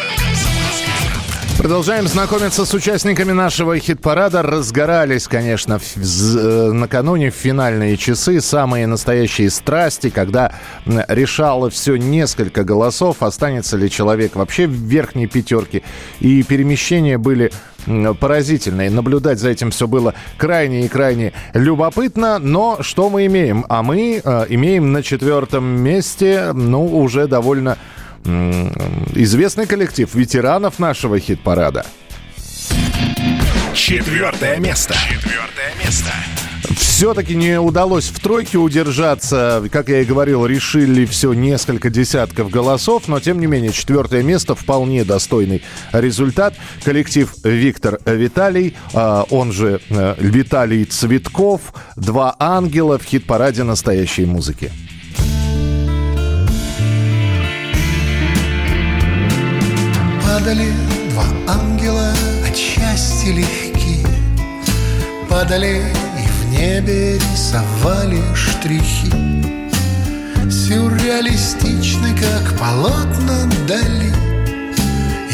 Продолжаем знакомиться с участниками нашего хит-парада. Разгорались, конечно, накануне в финальные часы самые настоящие страсти, когда решало все несколько голосов, останется ли человек вообще в верхней пятерке. И перемещения были поразительные. Наблюдать за этим все было крайне и крайне любопытно. Но что мы имеем? А мы имеем на четвертом месте, ну, уже довольно... известный коллектив ветеранов нашего хит-парада. Четвертое место. Четвертое место. Все-таки не удалось в тройке удержаться. Как я и говорил, решили все несколько десятков голосов. Но, тем не менее, четвертое место. Вполне достойный результат. Коллектив Виктор Виталий, он же Виталий Цветков. «Два ангела» в хит-параде настоящей музыки. Падали два ангела, от счастья легки. Падали и в небе рисовали штрихи. Сюрреалистичны, как полотна Дали,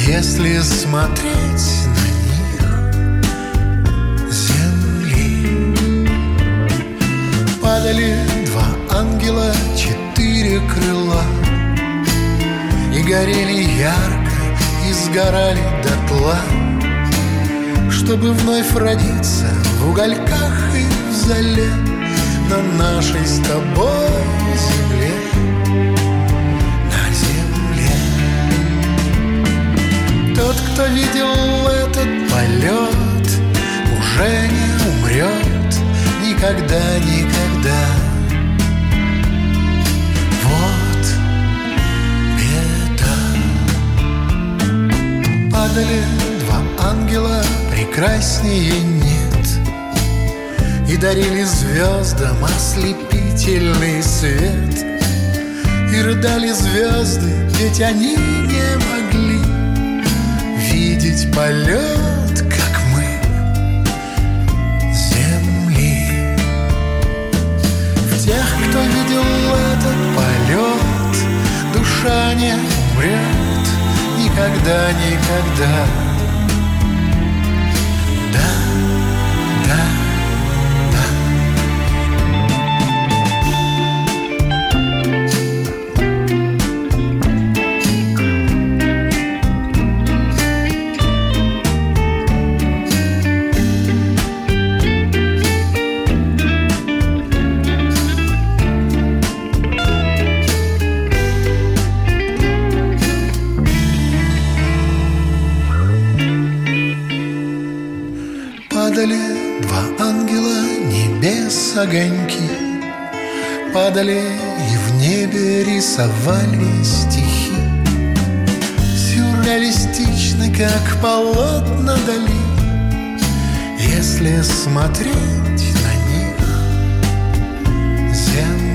если смотреть на них с земли. Падали два ангела, четыре крыла, и горели ярко, и сгорали дотла, чтобы вновь родиться в угольках и в золе на нашей с тобой земле, на земле. Тот, кто видел этот полет, уже не умрет никогда, никогда. Падали два ангела, прекраснее нет. И дарили звездам ослепительный свет, и рыдали звезды, ведь они не могли видеть полет, как мы, земли. В тех, кто видел этот полет, душа не умрет никогда, никогда. Огоньки падали и в небе рисовали стихи, сюрреалистичны, как полотна Дали, если смотреть на них земли.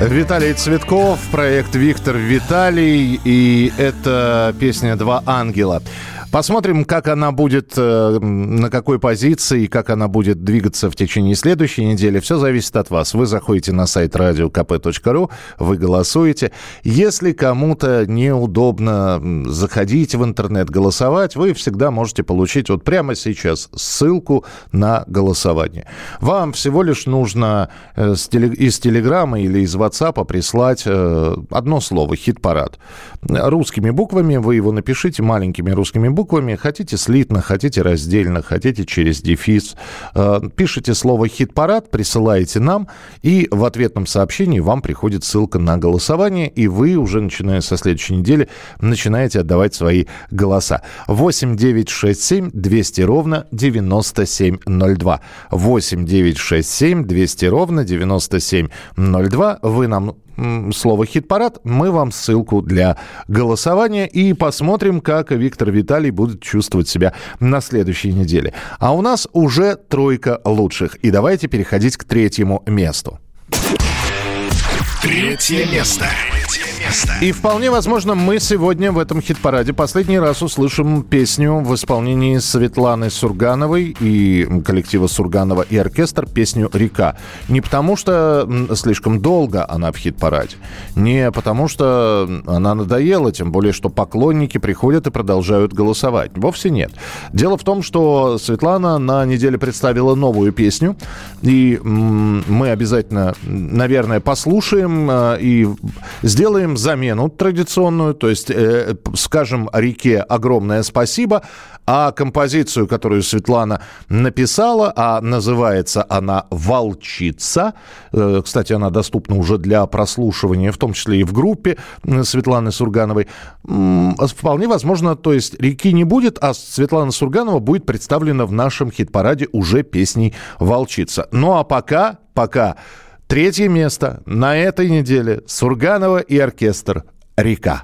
Виталий Цветков, проект «Виктор Виталий», и это песня «Два ангела». Посмотрим, как она будет, на какой позиции, как она будет двигаться в течение следующей недели. Все зависит от вас. Вы заходите на сайт radiokp.ru, вы голосуете. Если кому-то неудобно заходить в интернет, голосовать, вы всегда можете получить вот прямо сейчас ссылку на голосование. Вам всего лишь нужно из Телеграма или из WhatsApp прислать одно слово «хит-парад». Русскими буквами вы его напишите, маленькими русскими буквами. Хотите слитно, хотите раздельно, хотите через дефис. Пишите слово «хит-парад», присылаете нам, и в ответном сообщении вам приходит ссылка на голосование, и вы уже, начиная со следующей недели, начинаете отдавать свои голоса. 8 9 6 7 200 ровно 9702. 8 9 6 7 200 ровно 9702. Вы нам слово «хит-парад», мы вам ссылку для голосования, и посмотрим, как Виктор Виталий будет чувствовать себя на следующей неделе. А у нас уже тройка лучших. И давайте переходить к третьему месту. Третье место. И вполне возможно, мы сегодня в этом хит-параде последний раз услышим песню в исполнении Светланы Сургановой и коллектива «Сурганова и оркестр», песню «Река». Не потому что слишком долго она в хит-параде, не потому что она надоела, тем более что поклонники приходят и продолжают голосовать. Вовсе нет. Дело в том, что Светлана на неделе представила новую песню, и мы обязательно, наверное, послушаем и сделаем замену традиционную, то есть скажем «Реке» огромное спасибо, а композицию, которую Светлана написала, а называется она «Волчица». Кстати, она доступна уже для прослушивания, в том числе и в группе Светланы Сургановой. Вполне возможно, то есть «Реки» не будет, а Светлана Сурганова будет представлена в нашем хит-параде уже песней «Волчица». Ну а пока... Третье место на этой неделе — Сурганова и оркестр, «Река».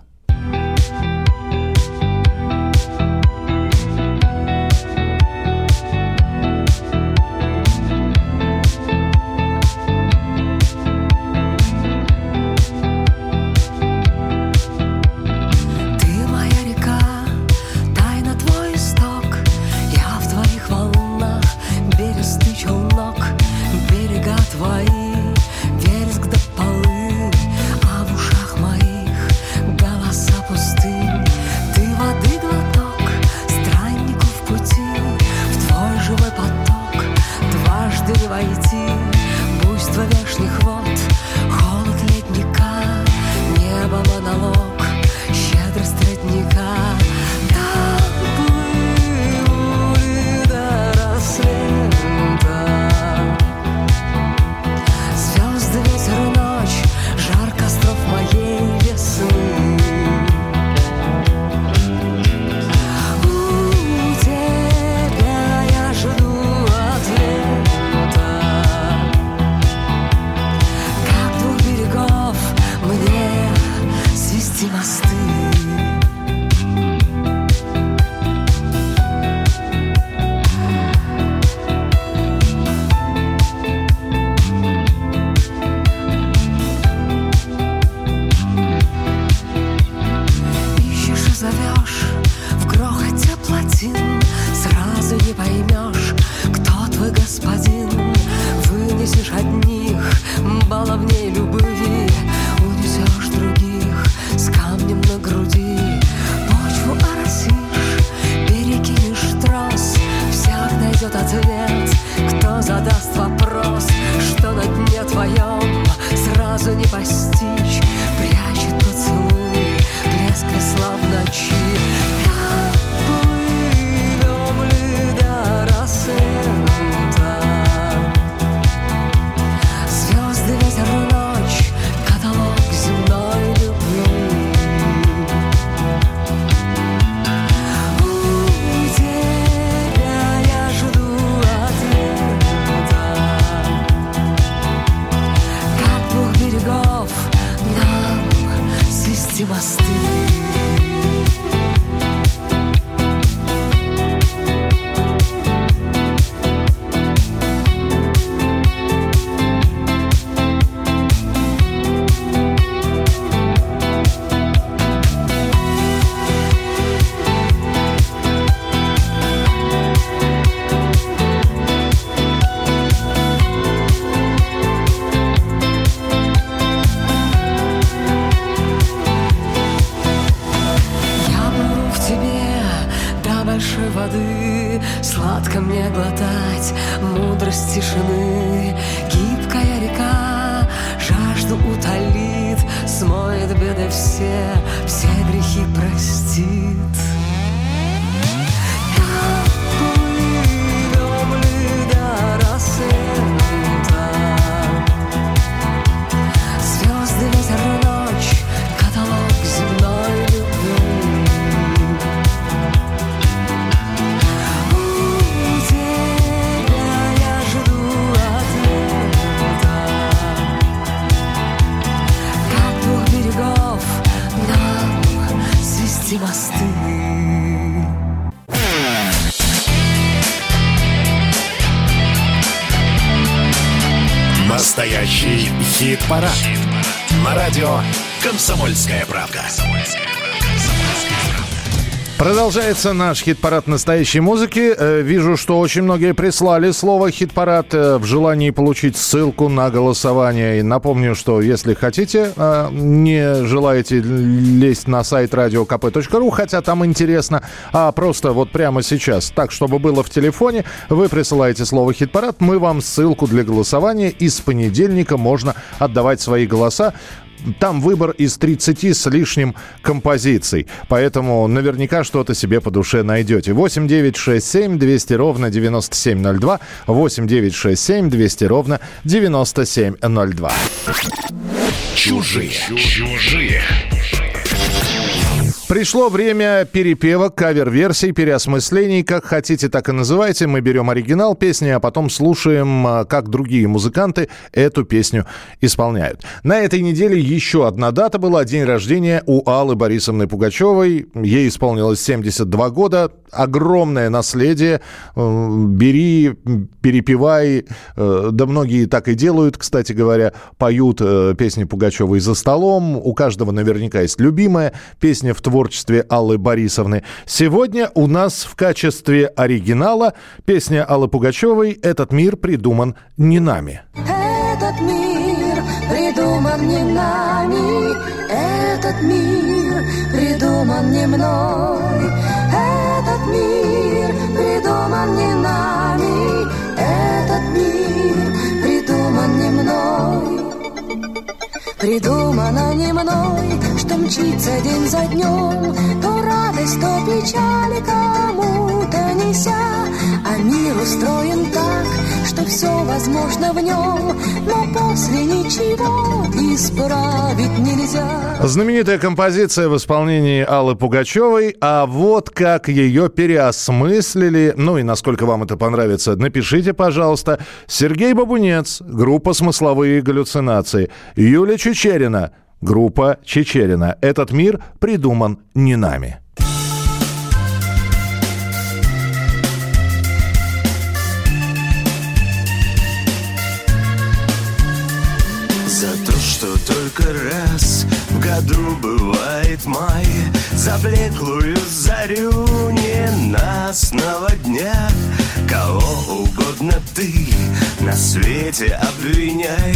один, сразу не поймешь, кто твой господин. Вынесешь одних баловней любви, унесешь других с камнем на груди. Почву оросишь, перекинешь трос, всяк найдет ответ, кто задаст вопрос, что на дне твоем сразу не постичь. Прячет поцелуй блеск и слав ночи. Настоящий хит-парад. На радио «Комсомольская правда». Продолжается наш хит-парад настоящей музыки. Вижу, что очень многие прислали слово «хит-парад» в желании получить ссылку на голосование. И напомню, что если хотите, не желаете лезть на сайт radiokp.ru, хотя там интересно, а просто вот прямо сейчас, так, чтобы было в телефоне, вы присылаете слово «хит-парад», мы вам ссылку для голосования, и с понедельника можно отдавать свои голоса. Там выбор из 30 с лишним композиций. Поэтому наверняка что-то себе по душе найдете. 8 9 6 7 200 ровно 9702. 8 9 6 7 200 ровно 9702. Чужие. Пришло время перепевок, кавер-версий, переосмыслений. Как хотите, так и называйте. Мы берем оригинал песни, а потом слушаем, как другие музыканты эту песню исполняют. На этой неделе еще одна дата была. День рождения у Аллы Борисовны Пугачевой. Ей исполнилось 72 года. Огромное наследие. Бери, перепевай. Да многие так и делают, кстати говоря. Поют песни Пугачевой за столом. У каждого наверняка есть любимая песня в творчестве Аллы Борисовны. Сегодня у нас в качестве оригинала песня Аллы Пугачевой «Этот мир придуман не нами». Этот мир придуман не нами, этот мир придуман не мной, этот мир придуман не нами, этот мир придуман не мной. Придумано не мной, что мчится день за днем, то радость, то печаль кому-то неся. А мир устроен так, что все возможно в нем, но после ничего исправить нельзя. Знаменитая композиция в исполнении Аллы Пугачевой. А вот как ее переосмыслили, ну и насколько вам это понравится, напишите, пожалуйста. Сергей Бабунец, группа «Смысловые галлюцинации». Юля Чичерина, группа «Чичерина». Этот мир придуман не нами. За то, что только раз в году бывает май, за блеклую зарю не нас. ясного дня. Кого угодно ты на свете обвиняй,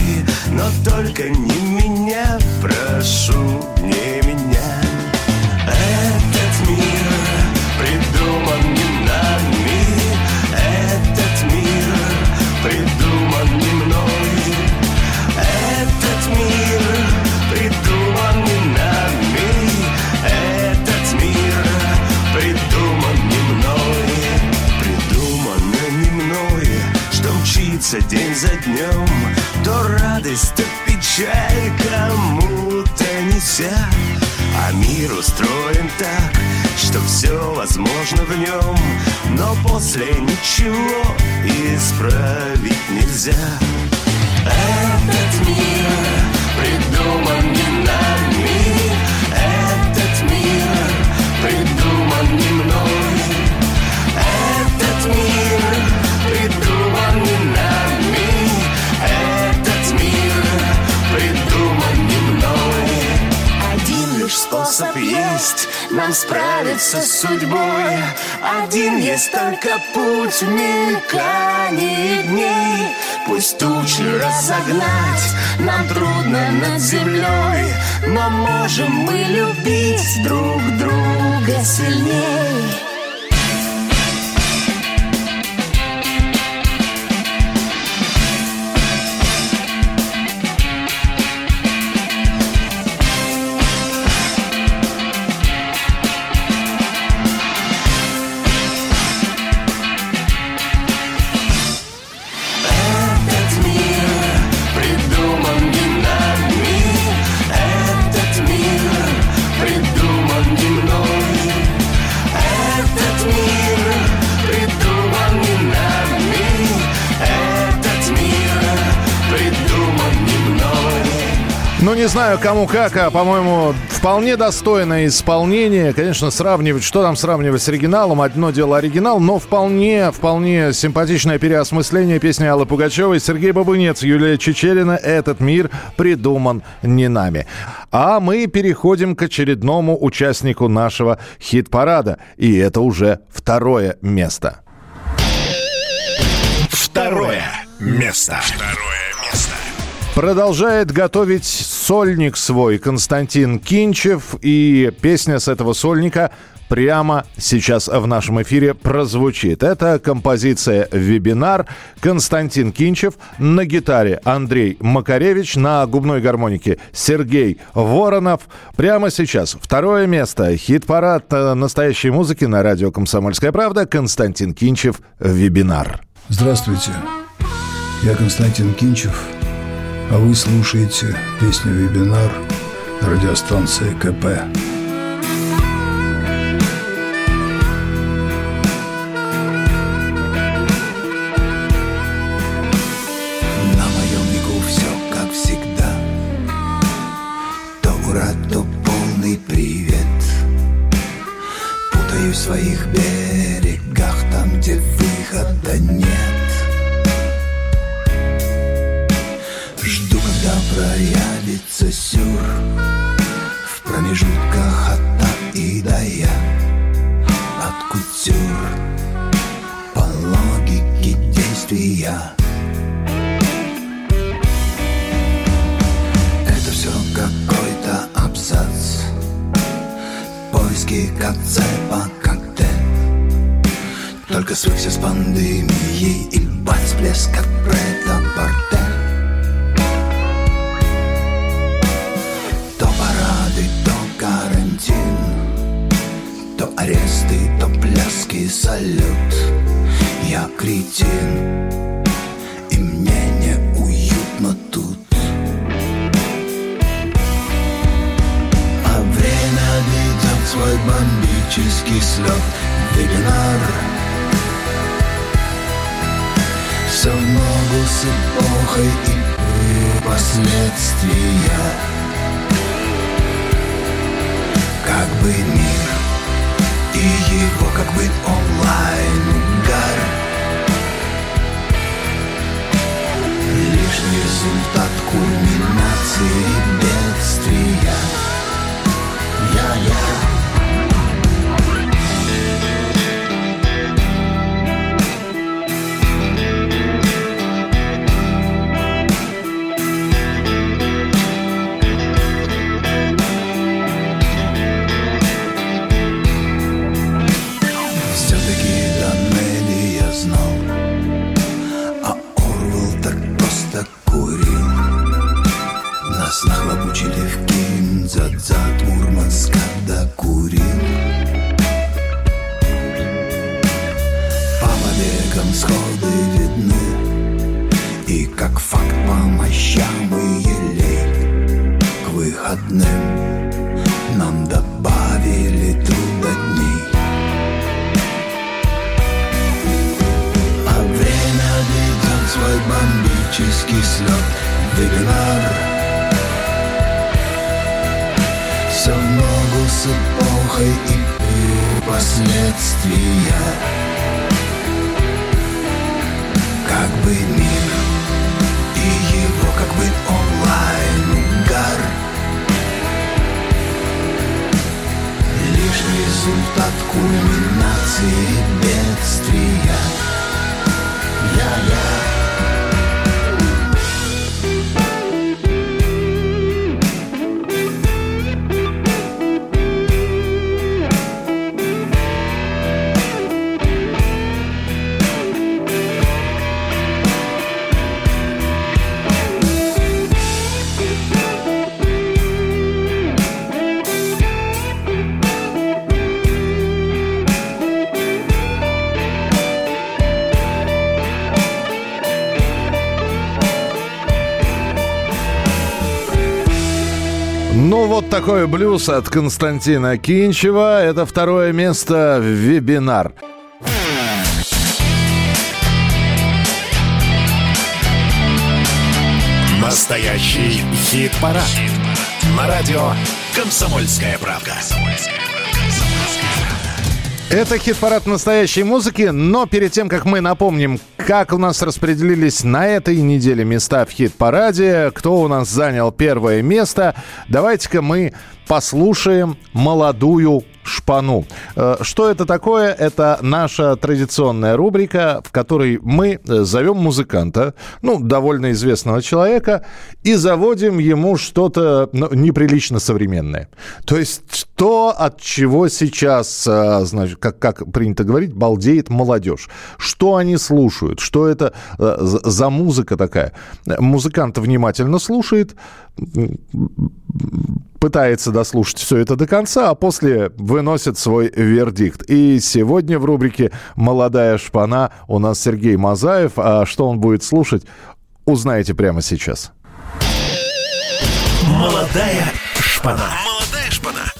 но только не меня, прошу, не меня. Этот мир придуман не нами, этот мир придуман не мной, этот мир придуман не нами, этот мир придуман не мной. Придумано не мной, что мчится день за днем, то радость, то печаль кому-то неся. А мир устроен так, что все возможно в нем, но после ничего исправить нельзя. Этот мир придуман не нами, этот мир придуман не мной, этот мир придуман не нами, этот мир придуман не мной. Один лишь способ есть нам справиться с судьбой, один есть только путь в мелькании дней. Пусть тучи разогнать нам трудно над землей, но можем мы любить друг друга сильней. Ну, не знаю, кому как, а, по-моему, вполне достойное исполнение. Конечно, сравнивать, что там сравнивать с оригиналом, одно дело оригинал, но вполне симпатичное переосмысление песни Аллы Пугачевой, Сергей Бабунец, Юлия Чечерина «Этот мир придуман не нами». А мы переходим к очередному участнику нашего хит-парада, и это уже второе место. Второе место. Продолжает готовить сольник свой Константин Кинчев, и песня с этого сольника прямо сейчас в нашем эфире прозвучит. Это композиция «Вебинар». Константин Кинчев, на гитаре Андрей Макаревич, на губной гармонике Сергей Воронов. Прямо сейчас второе место. Хит-парад настоящей музыки на радио «Комсомольская правда». Константин Кинчев, «Вебинар». Здравствуйте, я Константин Кинчев. А вы слушаете песню «Вебинар» радиостанции КП. На моем веку все как всегда. То ура, то полный привет. Путаю в своих берегах, там, где выхода нет. Проявится сюр в промежутках от «а» и «да», я от кутюр по логике действия. Это все какой-то абзац, поиски конца по как-то. Только свыкся с пандемией и бац, блеск от претапорте. То карантин, то аресты, то пляски, салют. Я кретин, и мне не уютно тут. А время ведет свой бомбический слет. Вебинар все в ногу с эпохой и последствия. Как бы мир и его как бы онлайн-угар, лишь результат кульминации бедствия. Я небосходы видны, и как факт по мощам и елей к выходным нам добавили трудодней. А время ведет свой бомбический слет, вебинар в ногу с эпохой и последствия. Как бы мир и его, как бы онлайн-гар, лишь результат кульминации бедствия. Я вот такой блюз от Константина Кинчева. Это второе место в вебинар. Настоящий хит-парад. Хит-парад. На радио «Комсомольская правда». Это хит-парад настоящей музыки, но перед тем, как мы напомним, как у нас распределились на этой неделе места в хит-параде, кто у нас занял первое место, давайте-ка мы послушаем молодую шпану. Что это такое? Это наша традиционная рубрика, в которой мы зовем музыканта, ну, довольно известного человека, и заводим ему что-то неприлично современное. То есть то, от чего сейчас, значит, как принято говорить, балдеет молодежь. Что они слушают? Что это за музыка такая? Музыкант внимательно слушает, пытается дослушать все это до конца, а после выносит свой вердикт. И сегодня в рубрике «Молодая шпана» у нас Сергей Мазаев. А что он будет слушать, узнаете прямо сейчас. «Молодая шпана».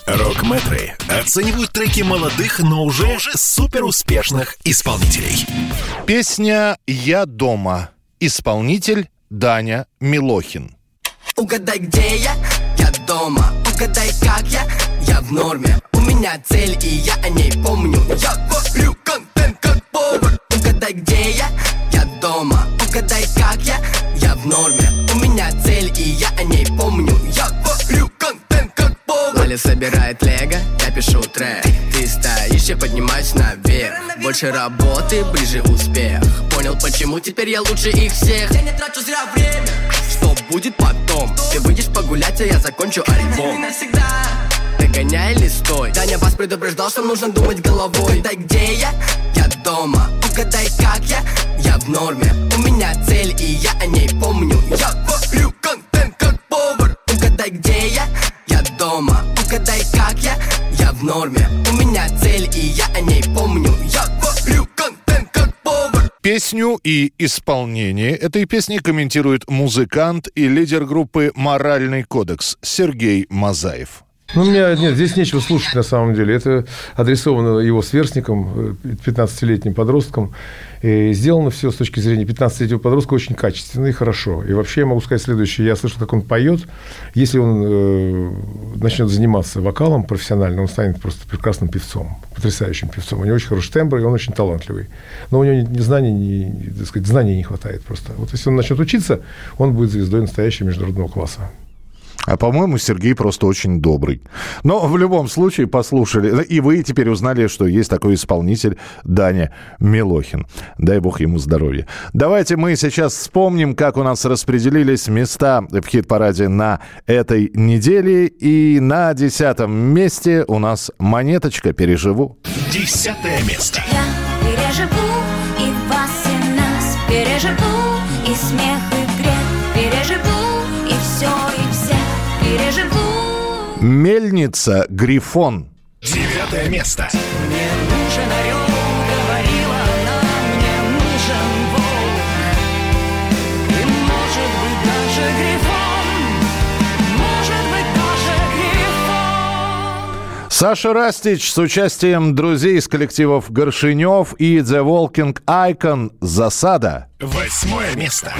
Рок-метры оценивают треки молодых, но уже суперуспешных исполнителей. Песня «Я дома». Исполнитель Даня Милохин. Угадай, где я? Я дома. Угадай, как я? Я в норме. У меня цель, и я о ней помню. Я варю контент как повар. Угадай, где я? Я дома. Угадай, как я? Я в норме. У меня цель, и я о ней помню. Я варю контент как повар. Аля собирает лего, я пишу трек. Ты стоишь, я поднимаюсь наверх. Больше работы, ближе успех. Понял, почему теперь я лучше их всех. Я не трачу зря время. Что будет потом? Ты выйдешь погулять, а я закончу альбом. Догоняй или стой. Даня вас предупреждал, что нужно думать головой. Угадай, где я? Я дома. Угадай, как я? Я в норме. У меня цель, и я о ней помню. Я варю контент как повар. Угадай, где я? Я дома. Угадай, как я? Я в норме. У меня цель, и я о ней помню. Я варю контент как повар. Песню и исполнение этой песни комментирует музыкант и лидер группы «Моральный кодекс» Сергей Мазаев. Ну, нет, здесь нечего слушать на самом деле. Это адресовано его сверстникам, 15-летним подросткам. И сделано все с точки зрения 15-летнего подростка очень качественно и хорошо. И вообще я могу сказать следующее. Я слышал, как он поет. Если он начнет заниматься вокалом профессионально, он станет просто прекрасным певцом, потрясающим певцом. У него очень хороший тембр, и он очень талантливый. Но у него знаний не хватает просто. Вот если он начнет учиться, он будет звездой настоящего международного класса. А, по-моему, Сергей просто очень добрый. Но в любом случае послушали. И вы теперь узнали, что есть такой исполнитель Даня Милохин. Дай бог ему здоровья. Давайте мы сейчас вспомним, как у нас распределились места в хит-параде на этой неделе. И на 10-м месте у нас «Монеточка. Переживу». 10-е место. Я переживу и вас, и нас. Переживу и смех, и грех. Переживу и все, и все. «Мельница. Грифон». 9-е место. Мне нужен орел, говорила она, мне нужен Саша Растич с участием друзей из коллективов «Горшенёв» и «The Walking Icon» «Засада». 8 место.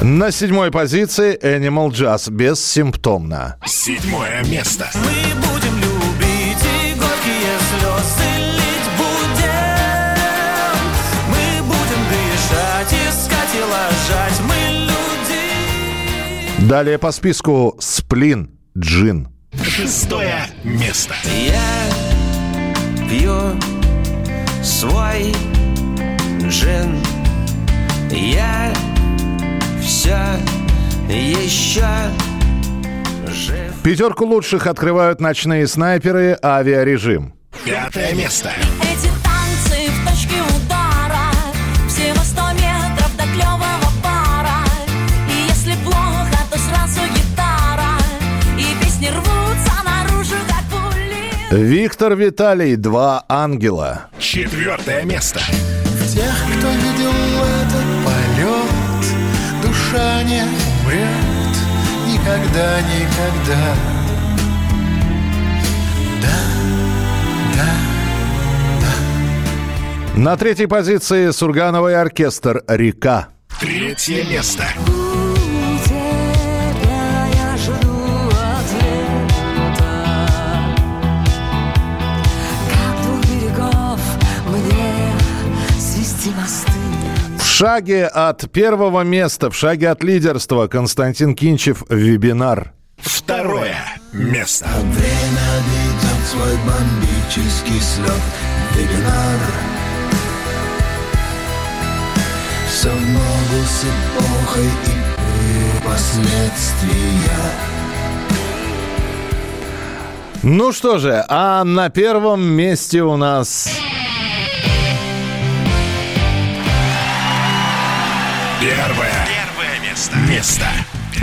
На 7-й позиции Animal Jazz «Бессимптомно». 7 место. Мы будем любить и горькие слезы лить будем. Мы будем дышать, искать и ложать. Мы люди. Далее по списку «Сплин», «Джин». 6 место. Я пью свой джин. Я все еще жив. 5 лучших открывают «Ночные снайперы», «Авиарежим». 5 место. Эти танцы в точке удара, всего 100 метров до клевого пара. И если плохо, то сразу гитара, и песни рвутся наружу, как пули. Виктор Виталий, «Два ангела». 4 место. В тех, кто видел этот полет, душа не умрет никогда, никогда. Да, да, да. На 3-й позиции Сурганова и оркестр «Река». 3 место. В шаге от 1 места, в шаге от лидерства Константин Кинчев, «Вебинар». 2 место. Ну что же, а на 1 месте у нас... Первое место.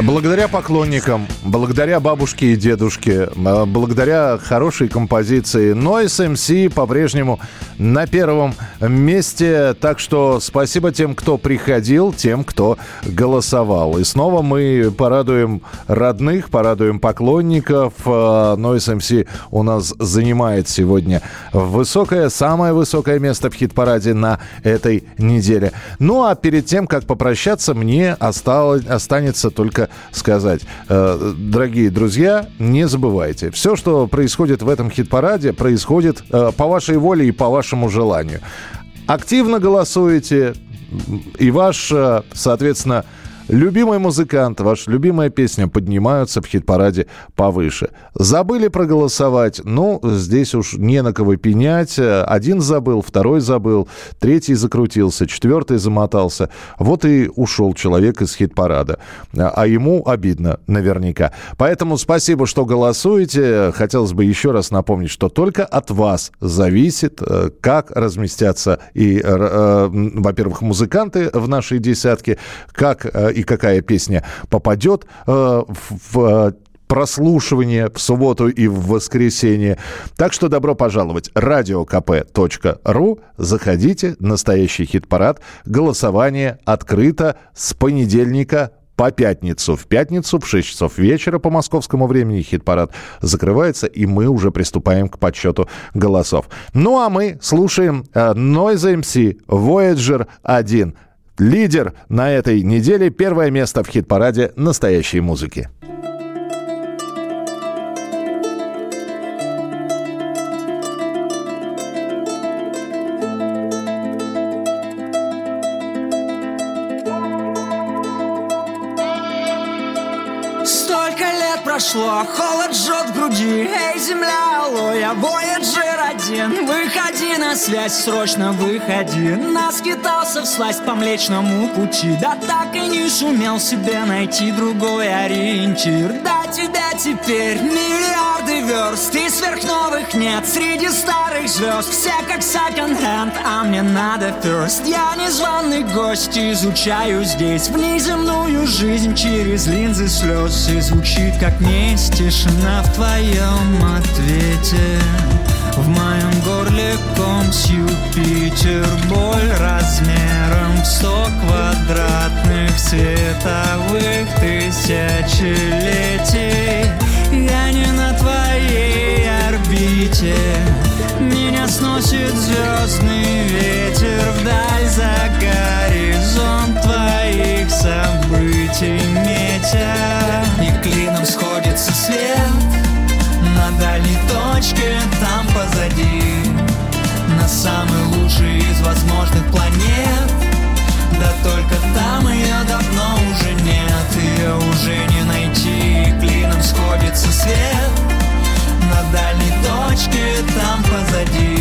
Благодаря поклонникам, благодаря бабушке и дедушке, благодаря хорошей композиции Noise MC по-прежнему на 1 месте. Так что спасибо тем, кто приходил, тем, кто голосовал. И снова мы порадуем родных, порадуем поклонников. Noise MC у нас занимает сегодня высокое, самое высокое место в хит-параде на этой неделе. Ну а перед тем, как попрощаться, мне останется только сказать, дорогие друзья, не забывайте, все, что происходит в этом хит-параде, происходит по вашей воле и по вашему желанию. Активно голосуете, и ваш, соответственно, любимый музыкант, ваша любимая песня поднимаются в хит-параде повыше. Забыли проголосовать, ну, здесь уж не на кого пенять. 1 забыл, 2 забыл, 3 закрутился, 4 замотался. Вот и ушел человек из хит-парада. А ему обидно наверняка. Поэтому спасибо, что голосуете. Хотелось бы еще раз напомнить, что только от вас зависит, как разместятся и, во-первых, музыканты в нашей десятке, как и какая песня попадет в прослушивание в субботу и в воскресенье. Так что добро пожаловать. radiokp.ru. Заходите. Настоящий хит-парад. Голосование открыто с понедельника по пятницу. В пятницу в 6 часов вечера по московскому времени хит-парад закрывается, и мы уже приступаем к подсчету голосов. Ну, а мы слушаем Noise MC Voyager 1. Лидер на этой неделе, 1 место в хит-параде настоящей музыки. Столько лет прошло, холод жжет в груди. Эй, земля, алло, я Voyager 1. Выходи на связь, срочно выходи. Наскитался всласть по Млечному пути, да так и не сумел себе найти другой ориентир. До тебя теперь миллиарды верст, и сверхновых нет среди старых звезд. Все как секонд-хенд, а мне надо first. Я незваный гость, изучаю здесь внеземную жизнь через линзы слез. И звучит как месть тишина в твоем ответе. В моем горле ком с Юпитер-боль размером в 100 квадратных световых тысячелетий. Я не на твоей орбите, меня сносит звездный ветер вдаль за горизонт твоих событий метя. И клином сходится свет на дальней точке, там позади, на самой лучшей из возможных планет. Да только там ее давно уже нет, ее уже не найти. Клином сходится свет на дальней точке, там позади,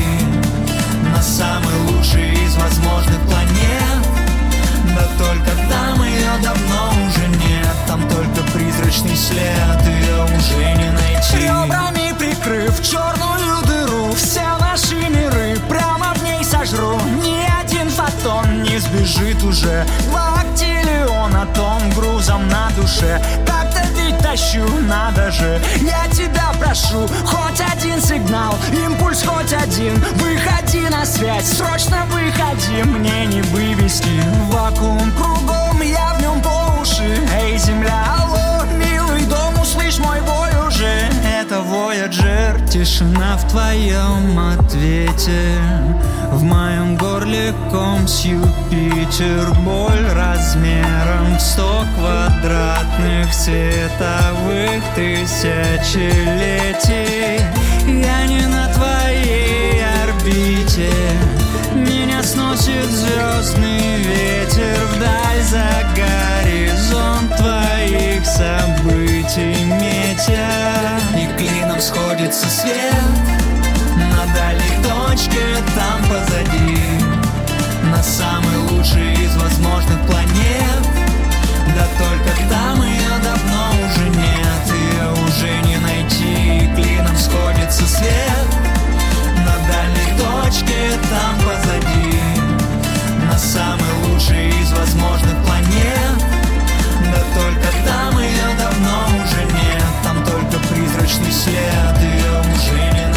на самой лучшей из возможных планет. Да только там ее давно уже нет, там только призрачный след, ее уже не найти. Ребрами прикрыв черную дыру, все наши миры прямо в ней сожру. Ни один фотон не сбежит уже вактилион о том грузом на душе. Так-то ведь тащу, надо же, я тебя прошу, хоть один сигнал, импульс хоть один, выходи на связь, срочно выходи, мне не вывести. Вакуум кругом, я в нем по уши. Эй, земля, алло, милый дом, услышь мой бой уже. Это Voyager, тишина в твоем ответе. В моем горле ком с Юпитер, боль размером в 100 квадратных световых тысячелетий. Я не на твоей орбите, меня сносит звездный ветер вдаль за горизонт твоих событий метя. И клином сходится свет на дальней точке, там позади, на самой лучшей из возможных планет. Да только там ее давно уже нет, ее уже не найти. И клином сходится свет на дальней точке, там позади, на самой лучшей из возможных планет. Да только там ее давно уже нет, там только призрачный след, ее уже не найти.